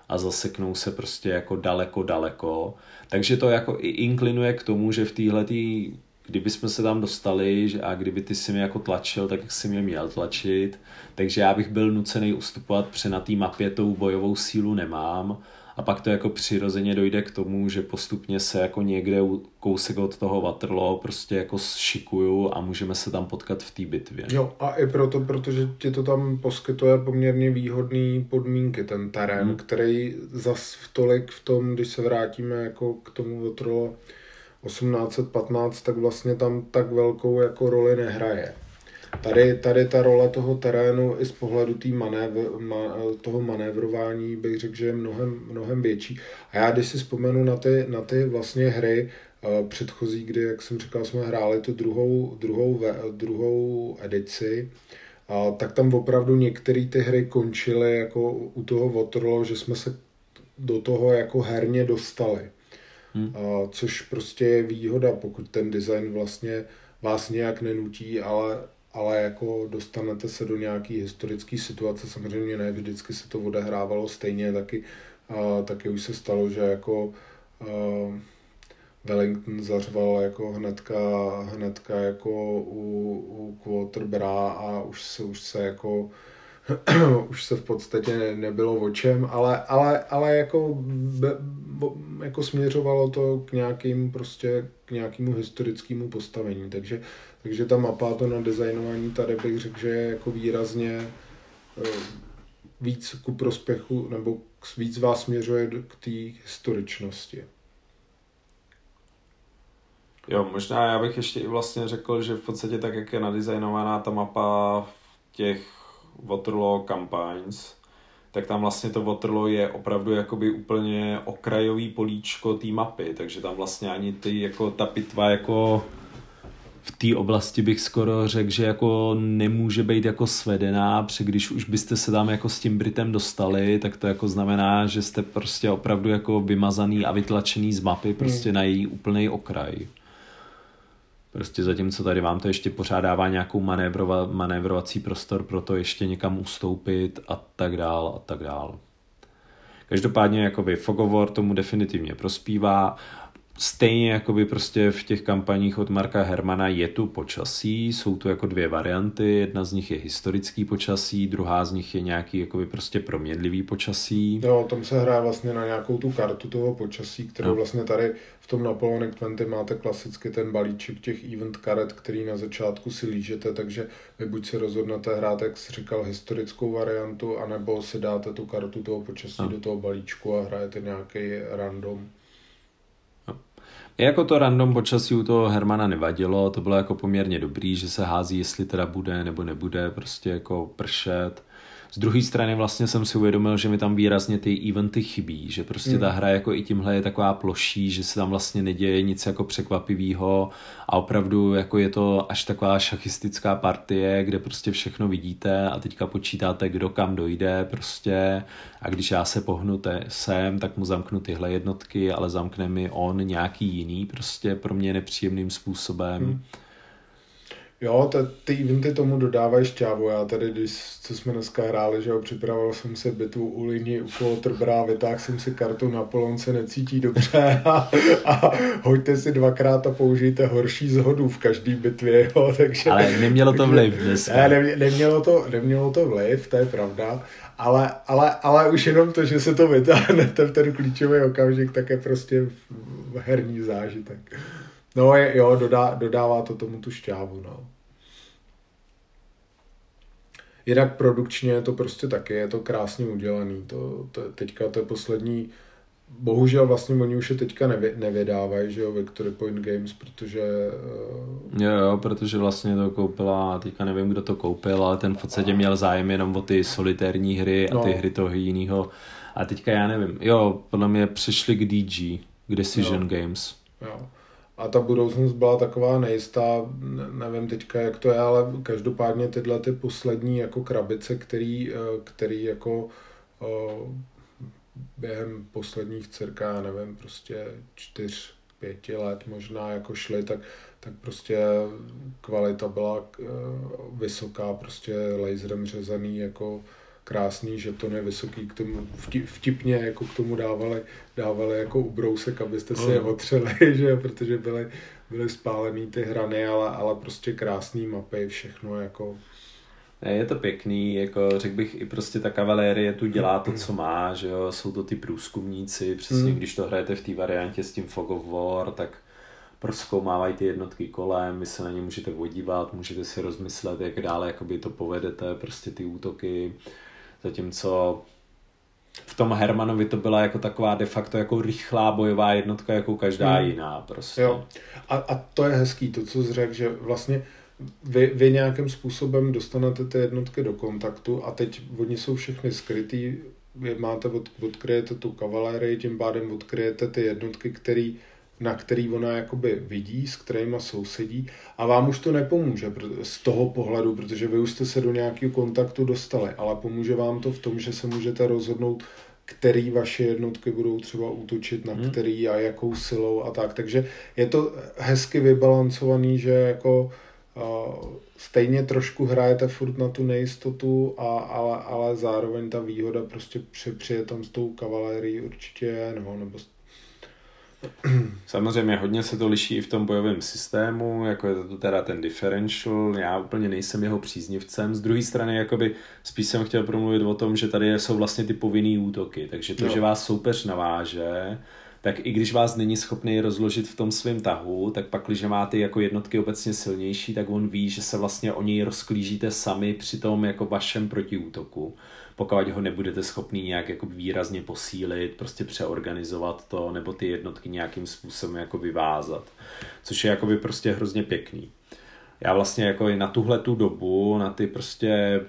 a zaseknou se prostě jako daleko, daleko. Takže to jako i inklinuje k tomu, že v téhletý, kdyby jsme se tam dostali a kdyby ty si mě jako tlačil, tak jak si mě měl tlačit. Takže já bych byl nucený ustupovat, protože na té mapě tou bojovou sílu nemám. A pak to jako přirozeně dojde k tomu, že postupně se jako někde kousek od toho Waterloo prostě jako šikuju a můžeme se tam potkat v té bitvě. Jo, a i proto, protože ti to tam poskytuje poměrně výhodné podmínky, ten terén, hmm. který zas v tolik v tom, když se vrátíme jako k tomu Waterloo osmnáct set patnáct, tak vlastně tam tak velkou jako roli nehraje. Tady, tady ta role toho terénu i z pohledu tý manévr, ma, toho manévrování bych řekl, že je mnohem, mnohem větší. A já když si vzpomenu na ty, na ty vlastně hry uh, předchozí, kdy, jak jsem říkal, jsme hráli tu druhou, druhou, ve, druhou edici, uh, tak tam opravdu některé ty hry končily jako u toho Waterloo, že jsme se do toho jako herně dostali. Hmm. Uh, což prostě je výhoda, pokud ten design vlastně vás nějak nenutí, ale ale jako dostanete se do nějaký historické situace, samozřejmě ne, vždycky se to odehrávalo stejně, taky, a, taky už se stalo, že jako a, Wellington zařval jako hnedka, hnedka jako u, u Quatre Bras a už se, už se jako už se v podstatě ne, nebylo o čem, ale, ale, ale jako, be, jako směřovalo to k nějakým prostě k nějakému historickému postavení, takže Takže ta mapa, to na designování tady bych řekl, že je jako výrazně víc ku prospěchu, nebo víc vás směřuje k té historičnosti. Jo, možná já bych ještě i vlastně řekl, že v podstatě tak, jak je nadizajnovaná ta mapa v těch Waterloo Campaigns, tak tam vlastně to Waterloo je opravdu jakoby úplně okrajový políčko té mapy, takže tam vlastně ani ty, jako ta pitva, jako v té oblasti bych skoro řekl, že jako nemůže být jako svedená, protože když už byste se tam jako s tím Britem dostali, tak to jako znamená, že jste prostě opravdu jako vymazaný a vytlačený z mapy prostě hmm. na její úplnej okraj. Prostě zatímco tady vám to ještě pořádává nějakou manévrova, manévrovací prostor pro to ještě někam ustoupit a tak dál a tak dál. Každopádně jakoby Fog of War tomu definitivně prospívá. Stejně jakoby prostě v těch kampaních od Marka Hermana je tu počasí, jsou tu jako dvě varianty, jedna z nich je historický počasí, druhá z nich je nějaký jakoby prostě proměnlivý počasí. Jo, tam se hraje vlastně na nějakou tu kartu toho počasí, kterou no. vlastně tady v tom Napoleonic dvacet máte klasicky ten balíček těch event karet, který na začátku si lížete, takže vy buď si rozhodnete hrát, jak jsi říkal, historickou variantu, anebo si dáte tu kartu toho počasí no. do toho balíčku a hrajete nějaký random. Jako to random počasí u toho Hermana nevadilo, to bylo jako poměrně dobrý, že se hází, jestli teda bude nebo nebude prostě jako pršet. Z druhé strany vlastně jsem si uvědomil, že mi tam výrazně ty eventy chybí, že prostě mm. ta hra jako i tímhle je taková ploší, že se tam vlastně neděje nic jako překvapivého a opravdu jako je to až taková šachistická partie, kde prostě všechno vidíte a teďka počítáte, kdo kam dojde prostě a když já se pohnu sem, tak mu zamknu tyhle jednotky, ale zamkne mi on nějaký jiný prostě pro mě nepříjemným způsobem. Mm. Jo, ty eventy tomu dodávají šťávu. Já tady, když, co jsme dneska hráli, že jo, připravoval jsem si bitvu u Ligny, u Quatre Bras, vytáhl jsem si kartu Napoleon se necítí dobře a, a hoďte si dvakrát a použijte horší zhodu v každý bitvě, jo, takže... Ale nemělo to vliv dneska. Ne, nemě, nemělo, to, nemělo to vliv, to je pravda, ale, ale, ale už jenom to, že se to vytáhnete v ten klíčový okamžik, tak je prostě herní zážitek. No je, jo, dodá, dodává to tomu tu šťávu, no. Jinak produkčně to prostě taky, je to krásně udělaný, to, to teďka to je poslední, bohužel vlastně oni už je teďka nevy, nevydávají, že jo, Victory Point Games, protože... Jo, jo, protože vlastně to koupila, teďka nevím, kdo to koupil, ale ten v podstatě měl zájem jenom o ty solitérní hry a ty no. hry toho jinýho, a teďka já nevím, jo, podle mě přišli k D G, k Decision jo. Games. Jo. A ta budoucnost byla taková nejistá, nevím teďka, jak to je, ale každopádně tyhle ty poslední jako krabice, který, který jako během posledních cirka, nevím, prostě čtyř, pěti let možná jako šly, tak, tak prostě kvalita byla vysoká, prostě laserem řezaný jako krásný, že to nevysoký, k tomu vtipně jako k tomu dávali, dávali jako ubrousek, abyste si je otřeli, že? Protože byly, byly spálený ty hrany, ale, ale prostě krásný mapy, všechno jako... Je to pěkný, jako řekl bych i prostě ta kavalérie tu dělá to, co má, že jo, jsou to ty průzkumníci, přesně hmm. když to hrajete v té variantě s tím Fog of War, tak prozkoumávají ty jednotky kolem, vy se na ně můžete podívat, můžete si rozmyslet, jak dále jakoby to povedete, prostě ty útoky. Zatímco v tom Hermanovi to byla jako taková de facto jako rychlá bojová jednotka jako každá hmm. jiná prostě. Jo. A, a to je hezký, to co jsi řekl, že vlastně vy, vy nějakým způsobem dostanete ty jednotky do kontaktu a teď oni jsou všechny skrytý, vy máte, od, odkryjete tu kavalérii, tím pádem odkryjete ty jednotky, který, na který ona jakoby vidí, s kterýma sousedí a vám už to nepomůže z toho pohledu, protože vy už jste se do nějakého kontaktu dostali, ale pomůže vám to v tom, že se můžete rozhodnout, který vaše jednotky budou třeba útočit na který a jakou silou a tak. Takže je to hezky vybalancovaný, že jako uh, stejně trošku hrajete furt na tu nejistotu, a, ale, ale zároveň ta výhoda prostě při, přijde tam s tou kavalérií určitě je, no, nebo samozřejmě hodně se to liší i v tom bojovém systému, jako je to teda ten differential, já úplně nejsem jeho příznivcem, z druhé strany jakoby spíš jsem chtěl promluvit o tom, že tady jsou vlastně ty povinný útoky, takže to, jo. že vás soupeř naváže, tak i když vás není schopný rozložit v tom svém tahu, tak pak, když má ty jako jednotky obecně silnější, tak on ví, že se vlastně o něj rozklížíte sami při tom jako vašem protiútoku. Pokud ho nebudete schopný nějak jako výrazně posílit, prostě přeorganizovat to, nebo ty jednotky nějakým způsobem jako vyvázat, což je jako by prostě hrozně pěkný. Já vlastně jako i na tuhle tu dobu, na ty prostě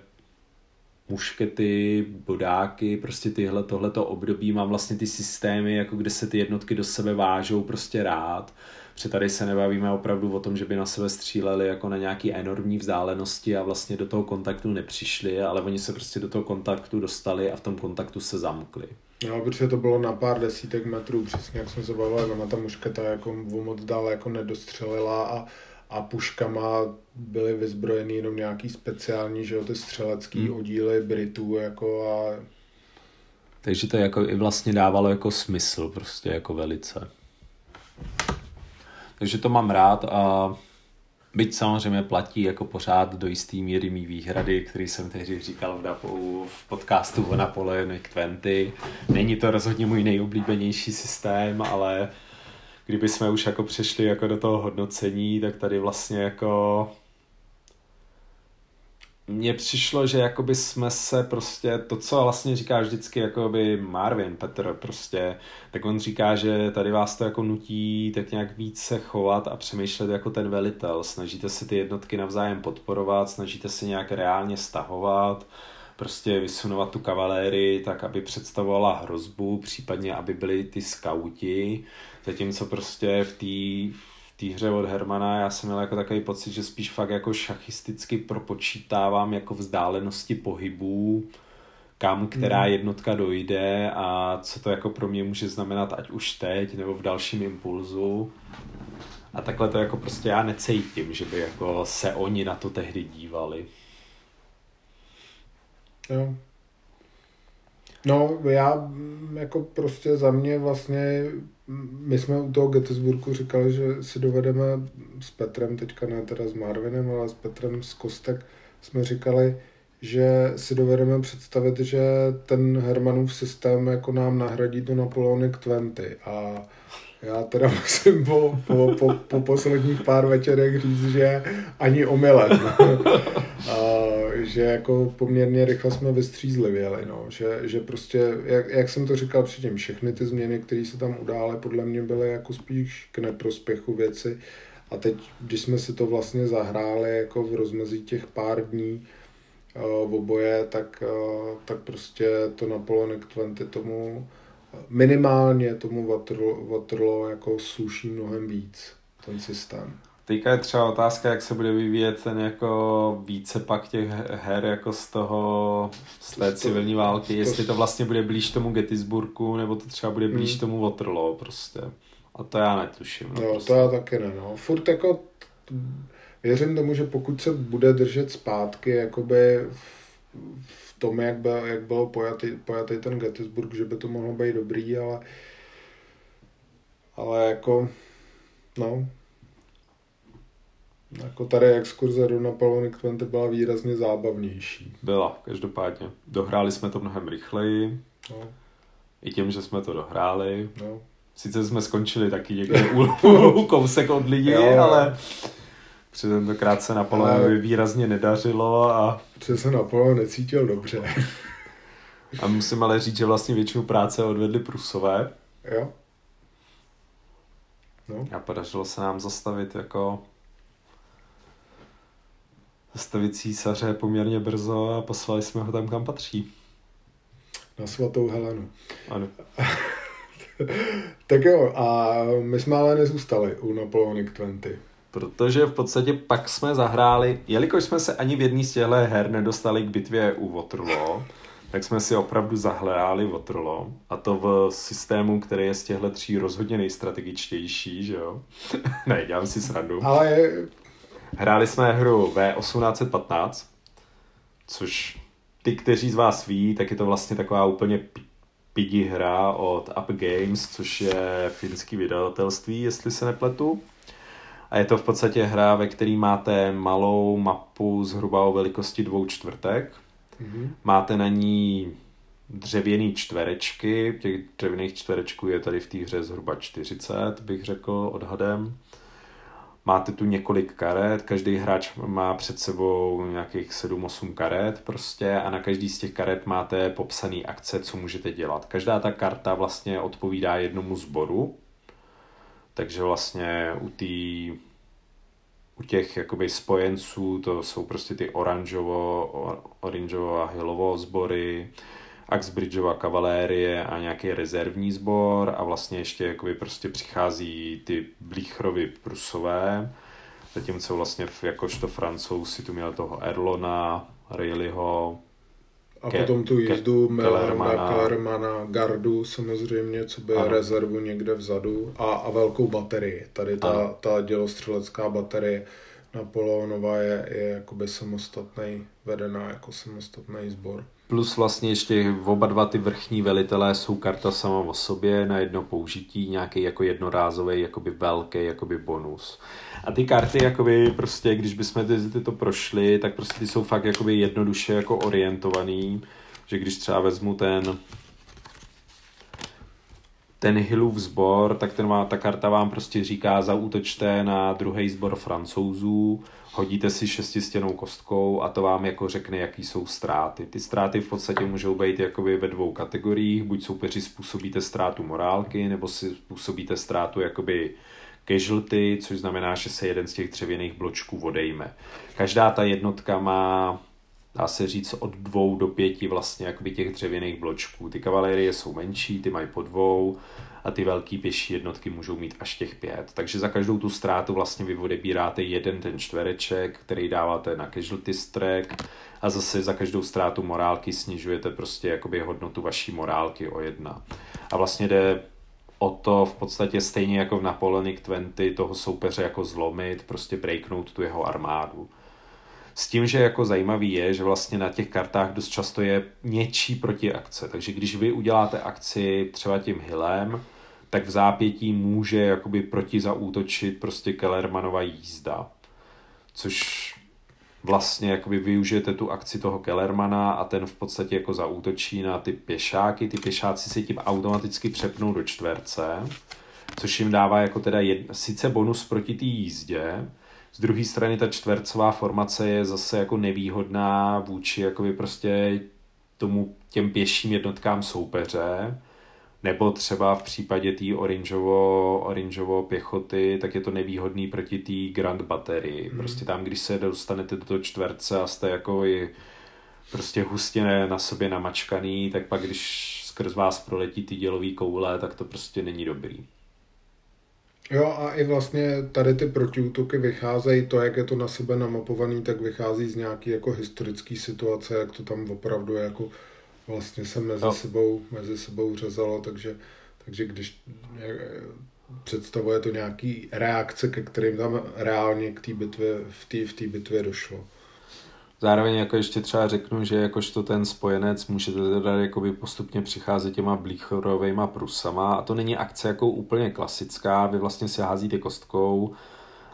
muškety, bodáky, prostě tyhle, tohleto období mám vlastně ty systémy, jako kde se ty jednotky do sebe vážou prostě rád. Protože tady se nebavíme opravdu o tom, že by na sebe stříleli jako na nějaký enormní vzdálenosti a vlastně do toho kontaktu nepřišli, ale oni se prostě do toho kontaktu dostali a v tom kontaktu se zamkli. No, protože to bylo na pár desítek metrů, přesně jak jsme se bavili, ona ta mušketa jako moc dál jako nedostřelila a, a puškama byly vyzbrojeny jenom nějaký speciální, že jo, ty střelecký hmm. oddíly Britů jako a... Takže to jako i vlastně dávalo jako smysl prostě jako velice. Takže to mám rád a byť samozřejmě platí jako pořád do jistý míry mý výhrady, který jsem tehdy říkal v, Dapu, v podcastu o Napoleonic dvacet. Není to rozhodně můj nejoblíbenější systém, ale kdyby jsme už jako přešli jako do toho hodnocení, tak tady vlastně jako mně přišlo, že jakoby jsme se prostě, to co vlastně říká vždycky jakoby Marvin, Petr prostě, tak on říká, že tady vás to jako nutí tak nějak víc se chovat a přemýšlet jako ten velitel, snažíte se ty jednotky navzájem podporovat, snažíte se nějak reálně stahovat, prostě vysunovat tu kavalérii tak, aby představovala hrozbu, případně aby byli ty skauti, zatímco prostě v té té hře od Hermana já jsem měl jako takový pocit, že spíš fakt jako šachisticky propočítávám jako vzdálenosti pohybů, kam která jednotka dojde a co to jako pro mě může znamenat ať už teď nebo v dalším impulzu A takhle to jako prostě já necítím, že by jako se oni na to tehdy dívali. Jo. No, já jako prostě za mě vlastně, my jsme u toho Gettysburgu říkali, že si dovedeme s Petrem, teďka ne teda s Marvinem, ale s Petrem z Kostek, jsme říkali, že si dovedeme představit, že ten Hermanův systém jako nám nahradí to Napoleonic dvacet. A já teda musím po, po, po, po posledních pár večerech říct, že ani omylem. Že jako poměrně rychle jsme vystřízlivěli, no. Že, že prostě, jak, jak jsem to říkal předtím, všechny ty změny, které se tam udály, podle mě byly jako spíš k neprospěchu věci. A teď, když jsme si to vlastně zahráli jako v rozmezí těch pár dní uh, oboje, tak, uh, tak prostě to Napoleonic dvacet tomu minimálně tomu Waterloo, Waterloo jako sluší mnohem víc ten systém. Teďka je třeba otázka, jak se bude vyvíjet ten jako více pak těch her jako z toho, z té civilní války, jestli to vlastně bude blíž tomu Gettysburgu, nebo to třeba bude blíž hmm. tomu Waterloo prostě. A to já netuším. No, no prostě. To já taky ne, no. Furt jako věřím tomu, že pokud se bude držet zpátky jakoby v, v tom, jak, by, jak bylo pojatý, pojatý ten Gettysburg, že by to mohlo být dobrý, ale ale jako no jako tady exkurze do Napoleonic dvacet byla výrazně zábavnější. Byla, každopádně. Dohráli jsme to mnohem rychleji. No. I tím, že jsme to dohráli. No. Sice jsme skončili taky někde u kousek od lidí, jo, ale při tentokrát se Napoleonovi výrazně nedařilo. A přece se Napoleon necítil dobře. A musím ale říct, že vlastně většinu práce odvedli Prusové. Jo. No. A podařilo se nám zastavit jako zastavit císaře poměrně brzo a poslali jsme ho tam, kam patří. Na svatou Helenu. Ano. Tak jo, a my jsme ale nezůstali u Napoleonic dvacet. Protože v podstatě pak jsme zahráli, jelikož jsme se ani v jedný z těchto her nedostali k bitvě u Waterloo, tak jsme si opravdu zahráli Waterloo. A to v systému, který je z těchto tří rozhodně nejstrategičtější, že jo? Ne, dělám si srandu. Ale je... Hráli jsme hru V osmnáct patnáct, což ty, kteří z vás ví, tak je to vlastně taková úplně pidi hra od Up Games, což je finský vydavatelství, jestli se nepletu. A je to v podstatě hra, ve které máte malou mapu zhruba o velikosti dvou čtvrtek. Mm-hmm. Máte na ní dřevěný čtverečky, těch dřevěných čtverečků je tady v té hře zhruba čtyřicet, bych řekl odhadem. Máte tu několik karet, každý hráč má před sebou nějakých sedm osm karet prostě a na každý z těch karet máte popsaný akce, co můžete dělat. Každá ta karta vlastně odpovídá jednomu sboru, takže vlastně u, tý, u těch jakoby spojenců to jsou prostě ty oranžovo, or, oranžovo a hilovo sbory, Axbridgeova kavalérie a nějaký rezervní sbor a vlastně ještě jakoby prostě přichází ty Blücherovy Prusové, zatímco vlastně jakožto Francouzi tu měli toho Erlona, Reilleho, a Ke- potom tu jízdu Ke- Kellermana. Kellermana, gardu samozřejmě, co by ano. Rezervu někde vzadu a, a velkou baterii. Tady ta, ta dělostřelecká baterie Napoleonova je, je jakoby samostatnej, vedená jako samostatný sbor. Plus vlastně ještě oba dva ty vrchní velitelé jsou karta sama o sobě na jedno použití, nějaký jako jednorázový, jakoby velký, jakoby bonus. A ty karty, jakoby prostě, když bychom ty, ty to prošli, tak prostě ty jsou fakt jakoby jednoduše jako orientovaný, že když třeba vezmu ten ten Hillův sbor, tak ten má, ta karta vám prostě říká, zaútočte na druhý sbor Francouzů, hodíte si šestistěnou kostkou a to vám jako řekne, jaký jsou ztráty. Ty ztráty v podstatě můžou být jakoby ve dvou kategoriích, buď soupeři způsobíte ztrátu morálky, nebo si způsobíte ztrátu jakoby casualty, což znamená, že se jeden z těch dřevěných bločků odejme. Každá ta jednotka má, dá se říct, od dvou do pěti vlastně jakoby těch dřevěných bločků. Ty kavalérie jsou menší, ty mají po dvou a ty velký pěší jednotky můžou mít až těch pět. Takže za každou tu ztrátu vlastně vy odebíráte jeden ten čtvereček, který dáváte na casualty strek a zase za každou ztrátu morálky snižujete prostě jakoby hodnotu vaší morálky o jedna. A vlastně jde o to v podstatě stejně jako v Napoleonic dvacet toho soupeře jako zlomit, prostě breaknout tu jeho armádu. S tím, že jako zajímavý je, že vlastně na těch kartách dost často je něčí protiakce, takže když vy uděláte akci třeba tím hilem, tak v zápětí může jakoby protizaútočit prostě Kellermanova jízda, což vlastně jakoby využijete tu akci toho Kellermana a ten v podstatě jako zaútočí na ty pěšáky, ty pěšáci si tím automaticky přepnou do čtverce, což jim dává jako teda jedna, sice bonus proti té jízdě, z druhé strany ta čtvercová formace je zase jako nevýhodná vůči jakoby prostě tomu těm pěším jednotkám soupeře, nebo třeba v případě té oranžovo, oranžovo pěchoty, tak je to nevýhodný proti té Grand Battery. Prostě tam, když se dostanete do toho čtverce a jste jako i prostě hustě na sobě namačkaný, tak pak, když skrz vás proletí ty dělový koule, tak to prostě není dobrý. Jo, a i vlastně tady ty protiútoky vycházejí, to, jak je to na sebe namapovaný, tak vychází z nějaký jako historický situace, jak to tam opravdu je jako vlastně se mezi, no. sebou, mezi sebou řezalo, takže, takže když představuje to nějaký reakce, ke kterým tam reálně k té bitvě, v té v té bitvě došlo. Zároveň jako ještě třeba řeknu, že jakožto ten spojenec můžete teda jakoby postupně přicházet těma blíchorovejma prusama a to není akce jako úplně klasická, vy vlastně si házíte kostkou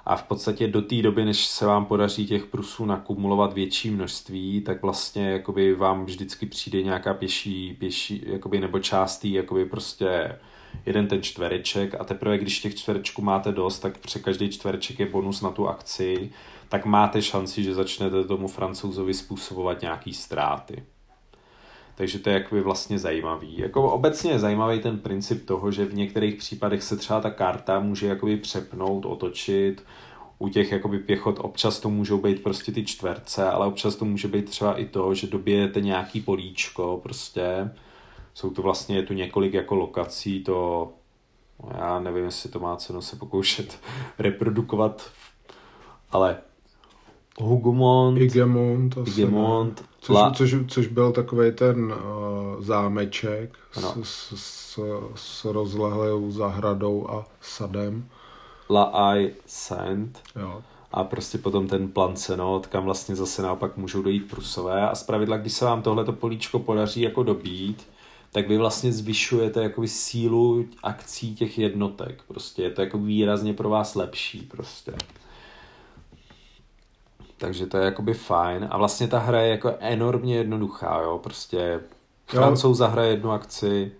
a v podstatě do té doby, než se vám podaří těch prusů nakumulovat větší množství, tak vlastně jakoby vám vždycky přijde nějaká pěší, pěší jakoby, nebo částí jakoby prostě jeden ten čtvereček a teprve, když těch čtverečků máte dost, tak pře každý čtvereček je bonus na tu akci, tak máte šanci, že začnete tomu Francouzovi způsobovat nějaký ztráty. Takže to je jakoby vlastně zajímavý. Jako obecně je zajímavý ten princip toho, že v některých případech se třeba ta karta může jakoby přepnout, otočit. U těch jakoby pěchot občas to můžou být prostě ty čtverce, ale občas to může být třeba i to, že dobijete nějaký políčko prostě. Jsou to vlastně, je tu několik jako lokací, to já nevím, jestli to má cenu se pokoušet reprodukovat, ale Hugomont, Igemont, Igemont což, La... což, což byl takovej ten uh, zámeček no. s, s, s rozlehlou zahradou a sadem. La Haye Saint. Jo. A prostě potom ten Plancenot, kam vlastně zase naopak můžou dojít Prusové a zpravidla, když se vám tohleto políčko podaří jako dobít, tak vy vlastně zvyšujete jakoby sílu akcí těch jednotek. Prostě je to jako výrazně pro vás lepší prostě. Takže to je jakoby fajn. A vlastně ta hra je jako enormně jednoduchá, jo. Prostě Francouz zahraje jednu akci,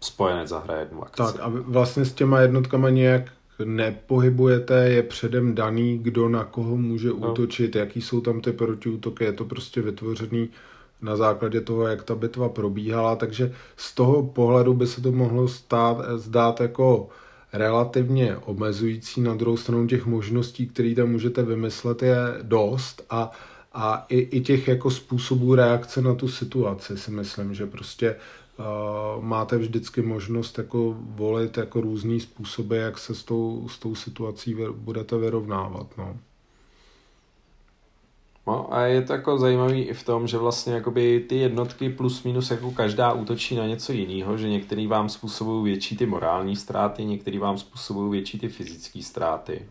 spojenec zahraje jednu akci. Tak a vlastně s těma jednotkama nějak nepohybujete, je předem daný, kdo na koho může no. útočit, jaký jsou tam ty protiútoky, je to prostě vytvořený na základě toho, jak ta bitva probíhala, takže z toho pohledu by se to mohlo stát, zdát jako relativně omezující, na druhou stranu těch možností, které tam můžete vymyslet, je dost a, a i, i těch jako způsobů reakce na tu situaci si myslím, že prostě uh, máte vždycky možnost jako volit jako různý způsoby, jak se s tou, s tou situací vy, budete vyrovnávat, no. No a je to jako zajímavý i v tom, že vlastně jakoby ty jednotky plus minus jako každá útočí na něco jiného, že některý vám způsobují větší ty morální ztráty, některý vám způsobují větší ty fyzické ztráty.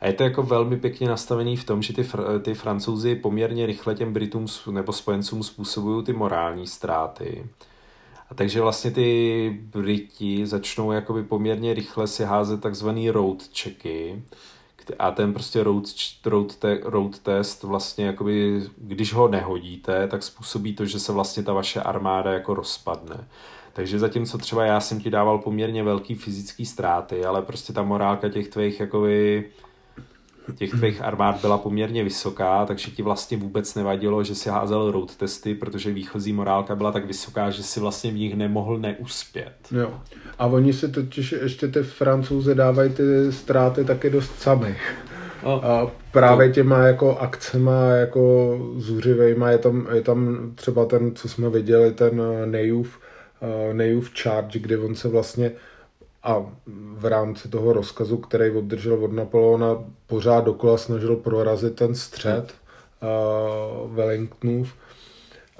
A je to jako velmi pěkně nastavený v tom, že ty, fr- ty Francouzi poměrně rychle těm Britům nebo spojencům způsobují ty morální ztráty. A takže vlastně ty Briti začnou jakoby poměrně rychle si házet takzvaný road checky, a ten prostě road, road, te, road test vlastně jakoby, když ho nehodíte, tak způsobí to, že se vlastně ta vaše armáda jako rozpadne. Takže zatímco třeba já jsem ti dával poměrně velký fyzický ztráty, ale prostě ta morálka těch tvých jakoby, těch tvých armád byla poměrně vysoká, takže ti vlastně vůbec nevadilo, že si házel road testy, protože výchozí morálka byla tak vysoká, že si vlastně v nich nemohl neuspět. Jo. A oni si totiž ještě ty Francouze dávají ty ztráty taky dost sami. No. A právě těma jako akcema jako zuřivejma, je tam, je tam třeba ten, co jsme viděli, ten Nejův, Nejův charge, kde on se vlastně a v rámci toho rozkazu, který obdržel od Napoleona, pořád dokola snažil prorazit ten střed uh, Wellingtonův.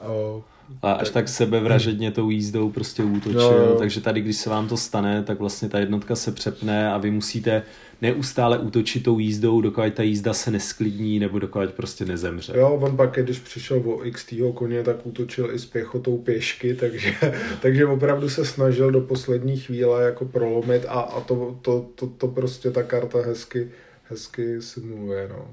Uh, a až tak sebevražedně tou jízdou prostě útočil, jo, jo. Takže tady, když se vám to stane, tak vlastně ta jednotka se přepne a vy musíte neustále útočit tou jízdou, dokud ta jízda se nesklidní nebo dokud prostě nezemře. Jo, on pak, když přišel o iks té koně, tak útočil i s pěchotou pěšky, takže, takže opravdu se snažil do poslední chvíle jako prolomit a, a to, to, to, to prostě ta karta hezky, hezky simuluje, no.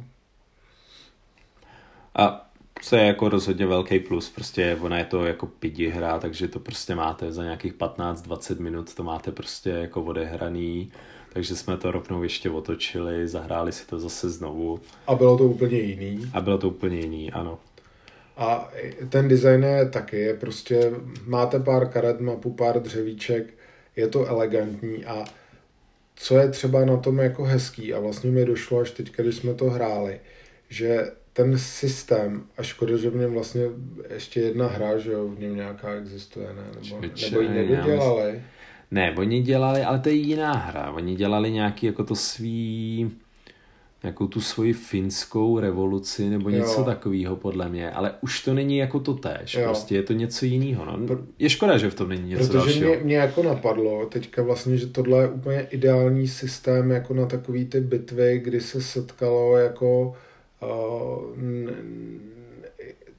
A co je jako rozhodně velký plus, prostě ona je to jako pidi hra, takže to prostě máte za nějakých patnáct dvacet minut, to máte prostě jako odehraný, takže jsme to rovnou ještě otočili, zahráli si to zase znovu. A bylo to úplně jiný. A bylo to úplně jiný, ano. A ten design je taky, je prostě, máte pár karet, mapu, pár dřevíček, je to elegantní a co je třeba na tom jako hezký a vlastně mi došlo až teď, když jsme to hráli, že ten systém, a škoda, že v něm vlastně ještě jedna hra, že jo, v něm nějaká existuje, ne? Nebo, nebo ji nedodělali? Ne, oni dělali, ale to je jiná hra. Oni dělali nějaký jako to svý, nějakou tu svoji finskou revoluci, nebo jo. něco takového podle mě, ale už to není jako to též, jo. prostě je to něco jiného. No. Je škoda, že v tom není něco Protože dalšího. Protože mě, mě jako napadlo teďka vlastně, že tohle je úplně ideální systém jako na takový ty bitvy, kdy se setkalo jako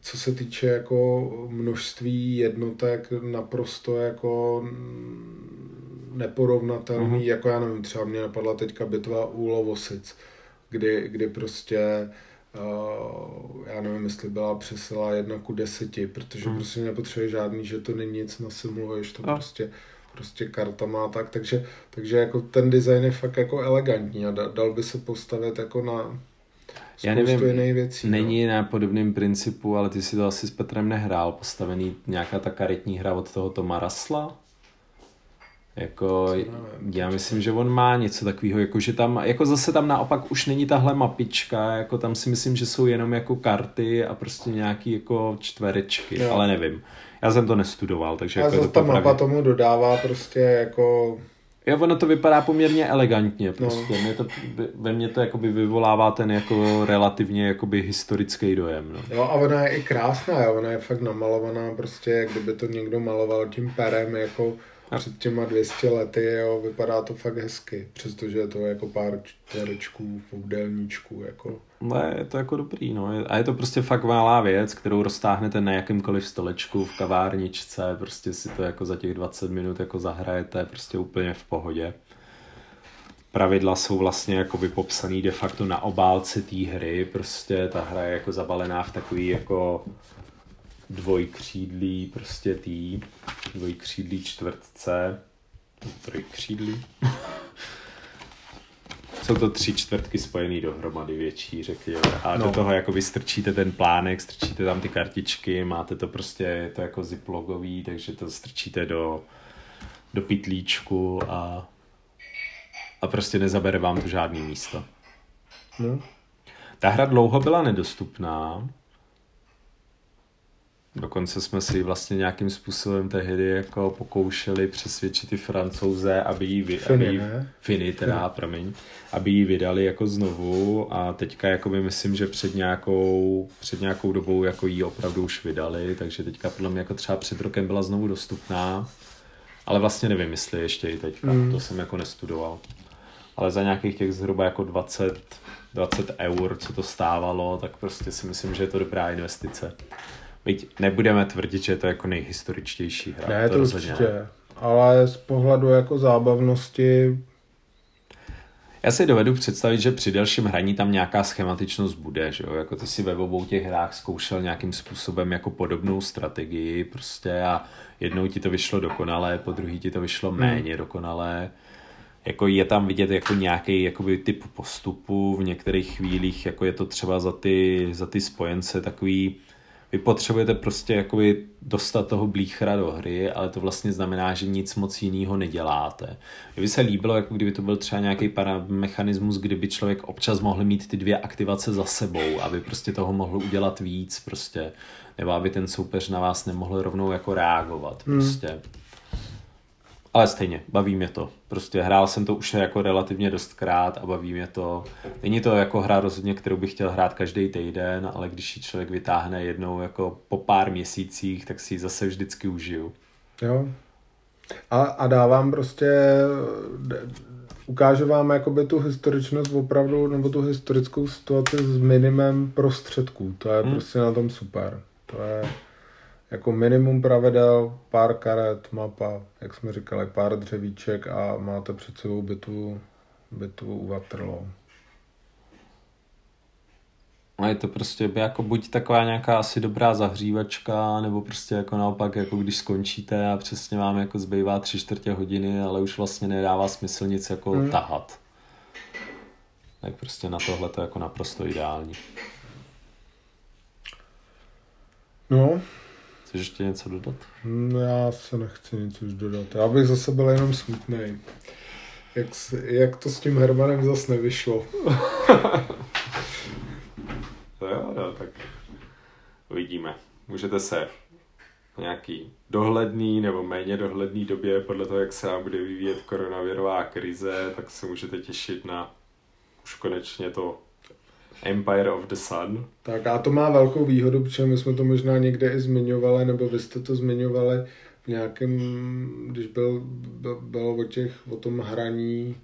co se týče jako množství jednotek naprosto jako neporovnatelný, uh-huh. jako já nevím, třeba mě napadla teďka bitva u Lovosic, kdy, kdy prostě uh, já nevím, jestli byla přesila jedna ku deseti, protože uh-huh. prostě nepotřebuje žádný, že to není nic, nasimuluješ to uh-huh. prostě prostě karta má tak, takže, takže jako ten design je fakt jako elegantní a dal by se postavit jako na Já nevím, věcí, není no. na podobném principu, ale ty si to asi s Petrem nehrál, postavený nějaká ta karetní hra od toho Toma Rasla. Jako, já myslím, že on má něco takového, jako že tam, jako zase tam naopak už není tahle mapička, jako tam si myslím, že jsou jenom jako karty a prostě nějaký jako čtverečky, jo. ale nevím. Já jsem to nestudoval, takže... Já jako zase to ta popravě... mapa tomu dodává prostě jako... Jo, ono to vypadá poměrně elegantně, prostě. No. Mě to, ve mně to jakoby vyvolává ten jako relativně jakoby historický dojem. No. Jo, a ona je i krásná, jo. Ona je fakt namalovaná, prostě, jak kdyby to někdo maloval tím perem, jako a. před těma dvěstě lety, jo. Vypadá to fakt hezky, přestože je to jako pár čtverečků, foudelníčků, jako. Ne, je to jako dobrý, no. A je to prostě fakt malá věc, kterou roztáhnete na jakýmkoliv stolečku v kavárničce, prostě si to jako za těch dvacet minut jako zahrajete, prostě úplně v pohodě. Pravidla jsou vlastně jako popsaný de facto na obálce té hry, prostě ta hra je jako zabalená v takový jako dvojkřídlí prostě tý, dvojkřídlí čtvrtce, trojkřídlí. Jsou to tři čtvrtky spojený dohromady větší, řekněme. A no. do toho jakoby strčíte ten plánek, strčíte tam ty kartičky, máte to prostě, je to jako ziplogový, takže to strčíte do, do pytlíčku a, a prostě nezabere vám to žádný místo. No. Ta hra dlouho byla nedostupná. Dokonce jsme si vlastně nějakým způsobem tehdy jako pokoušeli přesvědčit ty Francouze, aby ji vy, Fini, aby ji, Fini teda, promiň, aby ji vydali jako znovu a teďka jakoby myslím, že před nějakou, před nějakou dobou jako ji opravdu už vydali, takže teďka podle mě jako třeba před rokem byla znovu dostupná, ale vlastně nevím, jestli ještě i teďka, mm. to jsem jako nestudoval. Ale za nějakých těch zhruba jako dvacet, dvacet eur, co to stávalo, tak prostě si myslím, že je to dobrá investice. Byť nebudeme tvrdit, že je to jako nejhistoričtější hra. Ne, to, to určitě, ne. ale z pohledu jako zábavnosti... Já si dovedu představit, že při delším hraní tam nějaká schematičnost bude, že jo? Jako ty si ve obou těch hrách zkoušel nějakým způsobem jako podobnou strategii prostě a jednou ti to vyšlo dokonalé, po druhý ti to vyšlo méně hmm. dokonalé. Jako je tam vidět jako nějaký jakoby typ postupu, v některých chvílích jako je to třeba za ty, za ty spojence takový... Vy potřebujete prostě jakoby dostat toho Blüchera do hry, ale to vlastně znamená, že nic moc jiného neděláte. Kdyby se líbilo, jako kdyby to byl třeba nějaký paramechanismus, kdyby člověk občas mohl mít ty dvě aktivace za sebou, aby prostě toho mohl udělat víc prostě, nebo aby ten soupeř na vás nemohl rovnou jako reagovat prostě. Hmm. Ale stejně, baví mě to. Prostě hrál jsem to už jako relativně dostkrát a baví mě to. Není to jako hra rozhodně, kterou bych chtěl hrát každý týden, ale když ji člověk vytáhne jednou jako po pár měsících, tak si ji zase vždycky užiju. Jo. A, a dávám prostě... Ukážu vám jakoby tu historičnost opravdu, nebo tu historickou situaci s minimem prostředků. To je hmm. prostě na tom super. To je... Jako minimum pravidel, pár karet, mapa, jak jsme říkali, pár dřevíček a máte před sebou bitvu, bitvu u Waterloo. A je to prostě jako buď taková nějaká asi dobrá zahřívačka, nebo prostě jako naopak, jako když skončíte a přesně vám jako zbývá tři čtvrtě hodiny, ale už vlastně nedává smysl nic jako hmm. tahat. Tak prostě na tohle to je jako naprosto ideální. No... Chceš ještě něco dodat? Já se nechci nic už dodat. Já bych zase byl jenom smutnej. Jak, jak to s tím Hermanem zase nevyšlo. To jo, no, tak uvidíme. Můžete se v nějaký dohledný nebo méně dohledný době, podle toho, jak se nám bude vyvíjet koronavirová krize, tak se můžete těšit na už konečně to Empire of the Sun. Tak a to má velkou výhodu, protože my jsme to možná někde i zmiňovali, nebo vy jste to zmiňovali v nějakém, když byl, byl, bylo o těch, o tom hraní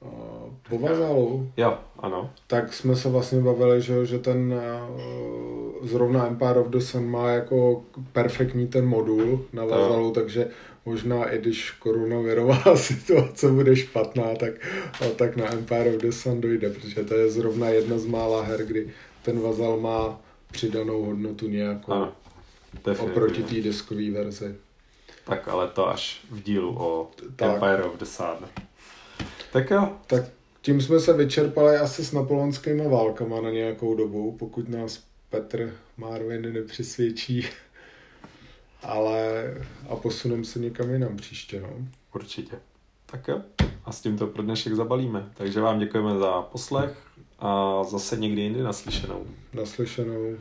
uh, po vazalu. Jo, ano. Tak jsme se vlastně bavili, že, že ten uh, zrovna Empire of the Sun má jako perfektní ten modul na vazalu, takže možná i když koronavirová situace bude špatná, tak, tak na Empire of the Sun dojde, protože to je zrovna jedna z mála her, kdy ten vazal má přidanou hodnotu nějakou ano, oproti té deskové verzi. Tak ale to až v dílu o tak. Empire of the Sun. Tak jo. Tak tím jsme se vyčerpali asi s napoleonskýma válkama na nějakou dobu, pokud nás Petr Marvin nepřesvědčí. Ale a posuneme se někam jinam příště, no. Určitě. Tak jo. A s tímto pro dnešek zabalíme. Takže vám děkujeme za poslech a zase někdy jindy naslyšenou. Naslyšenou.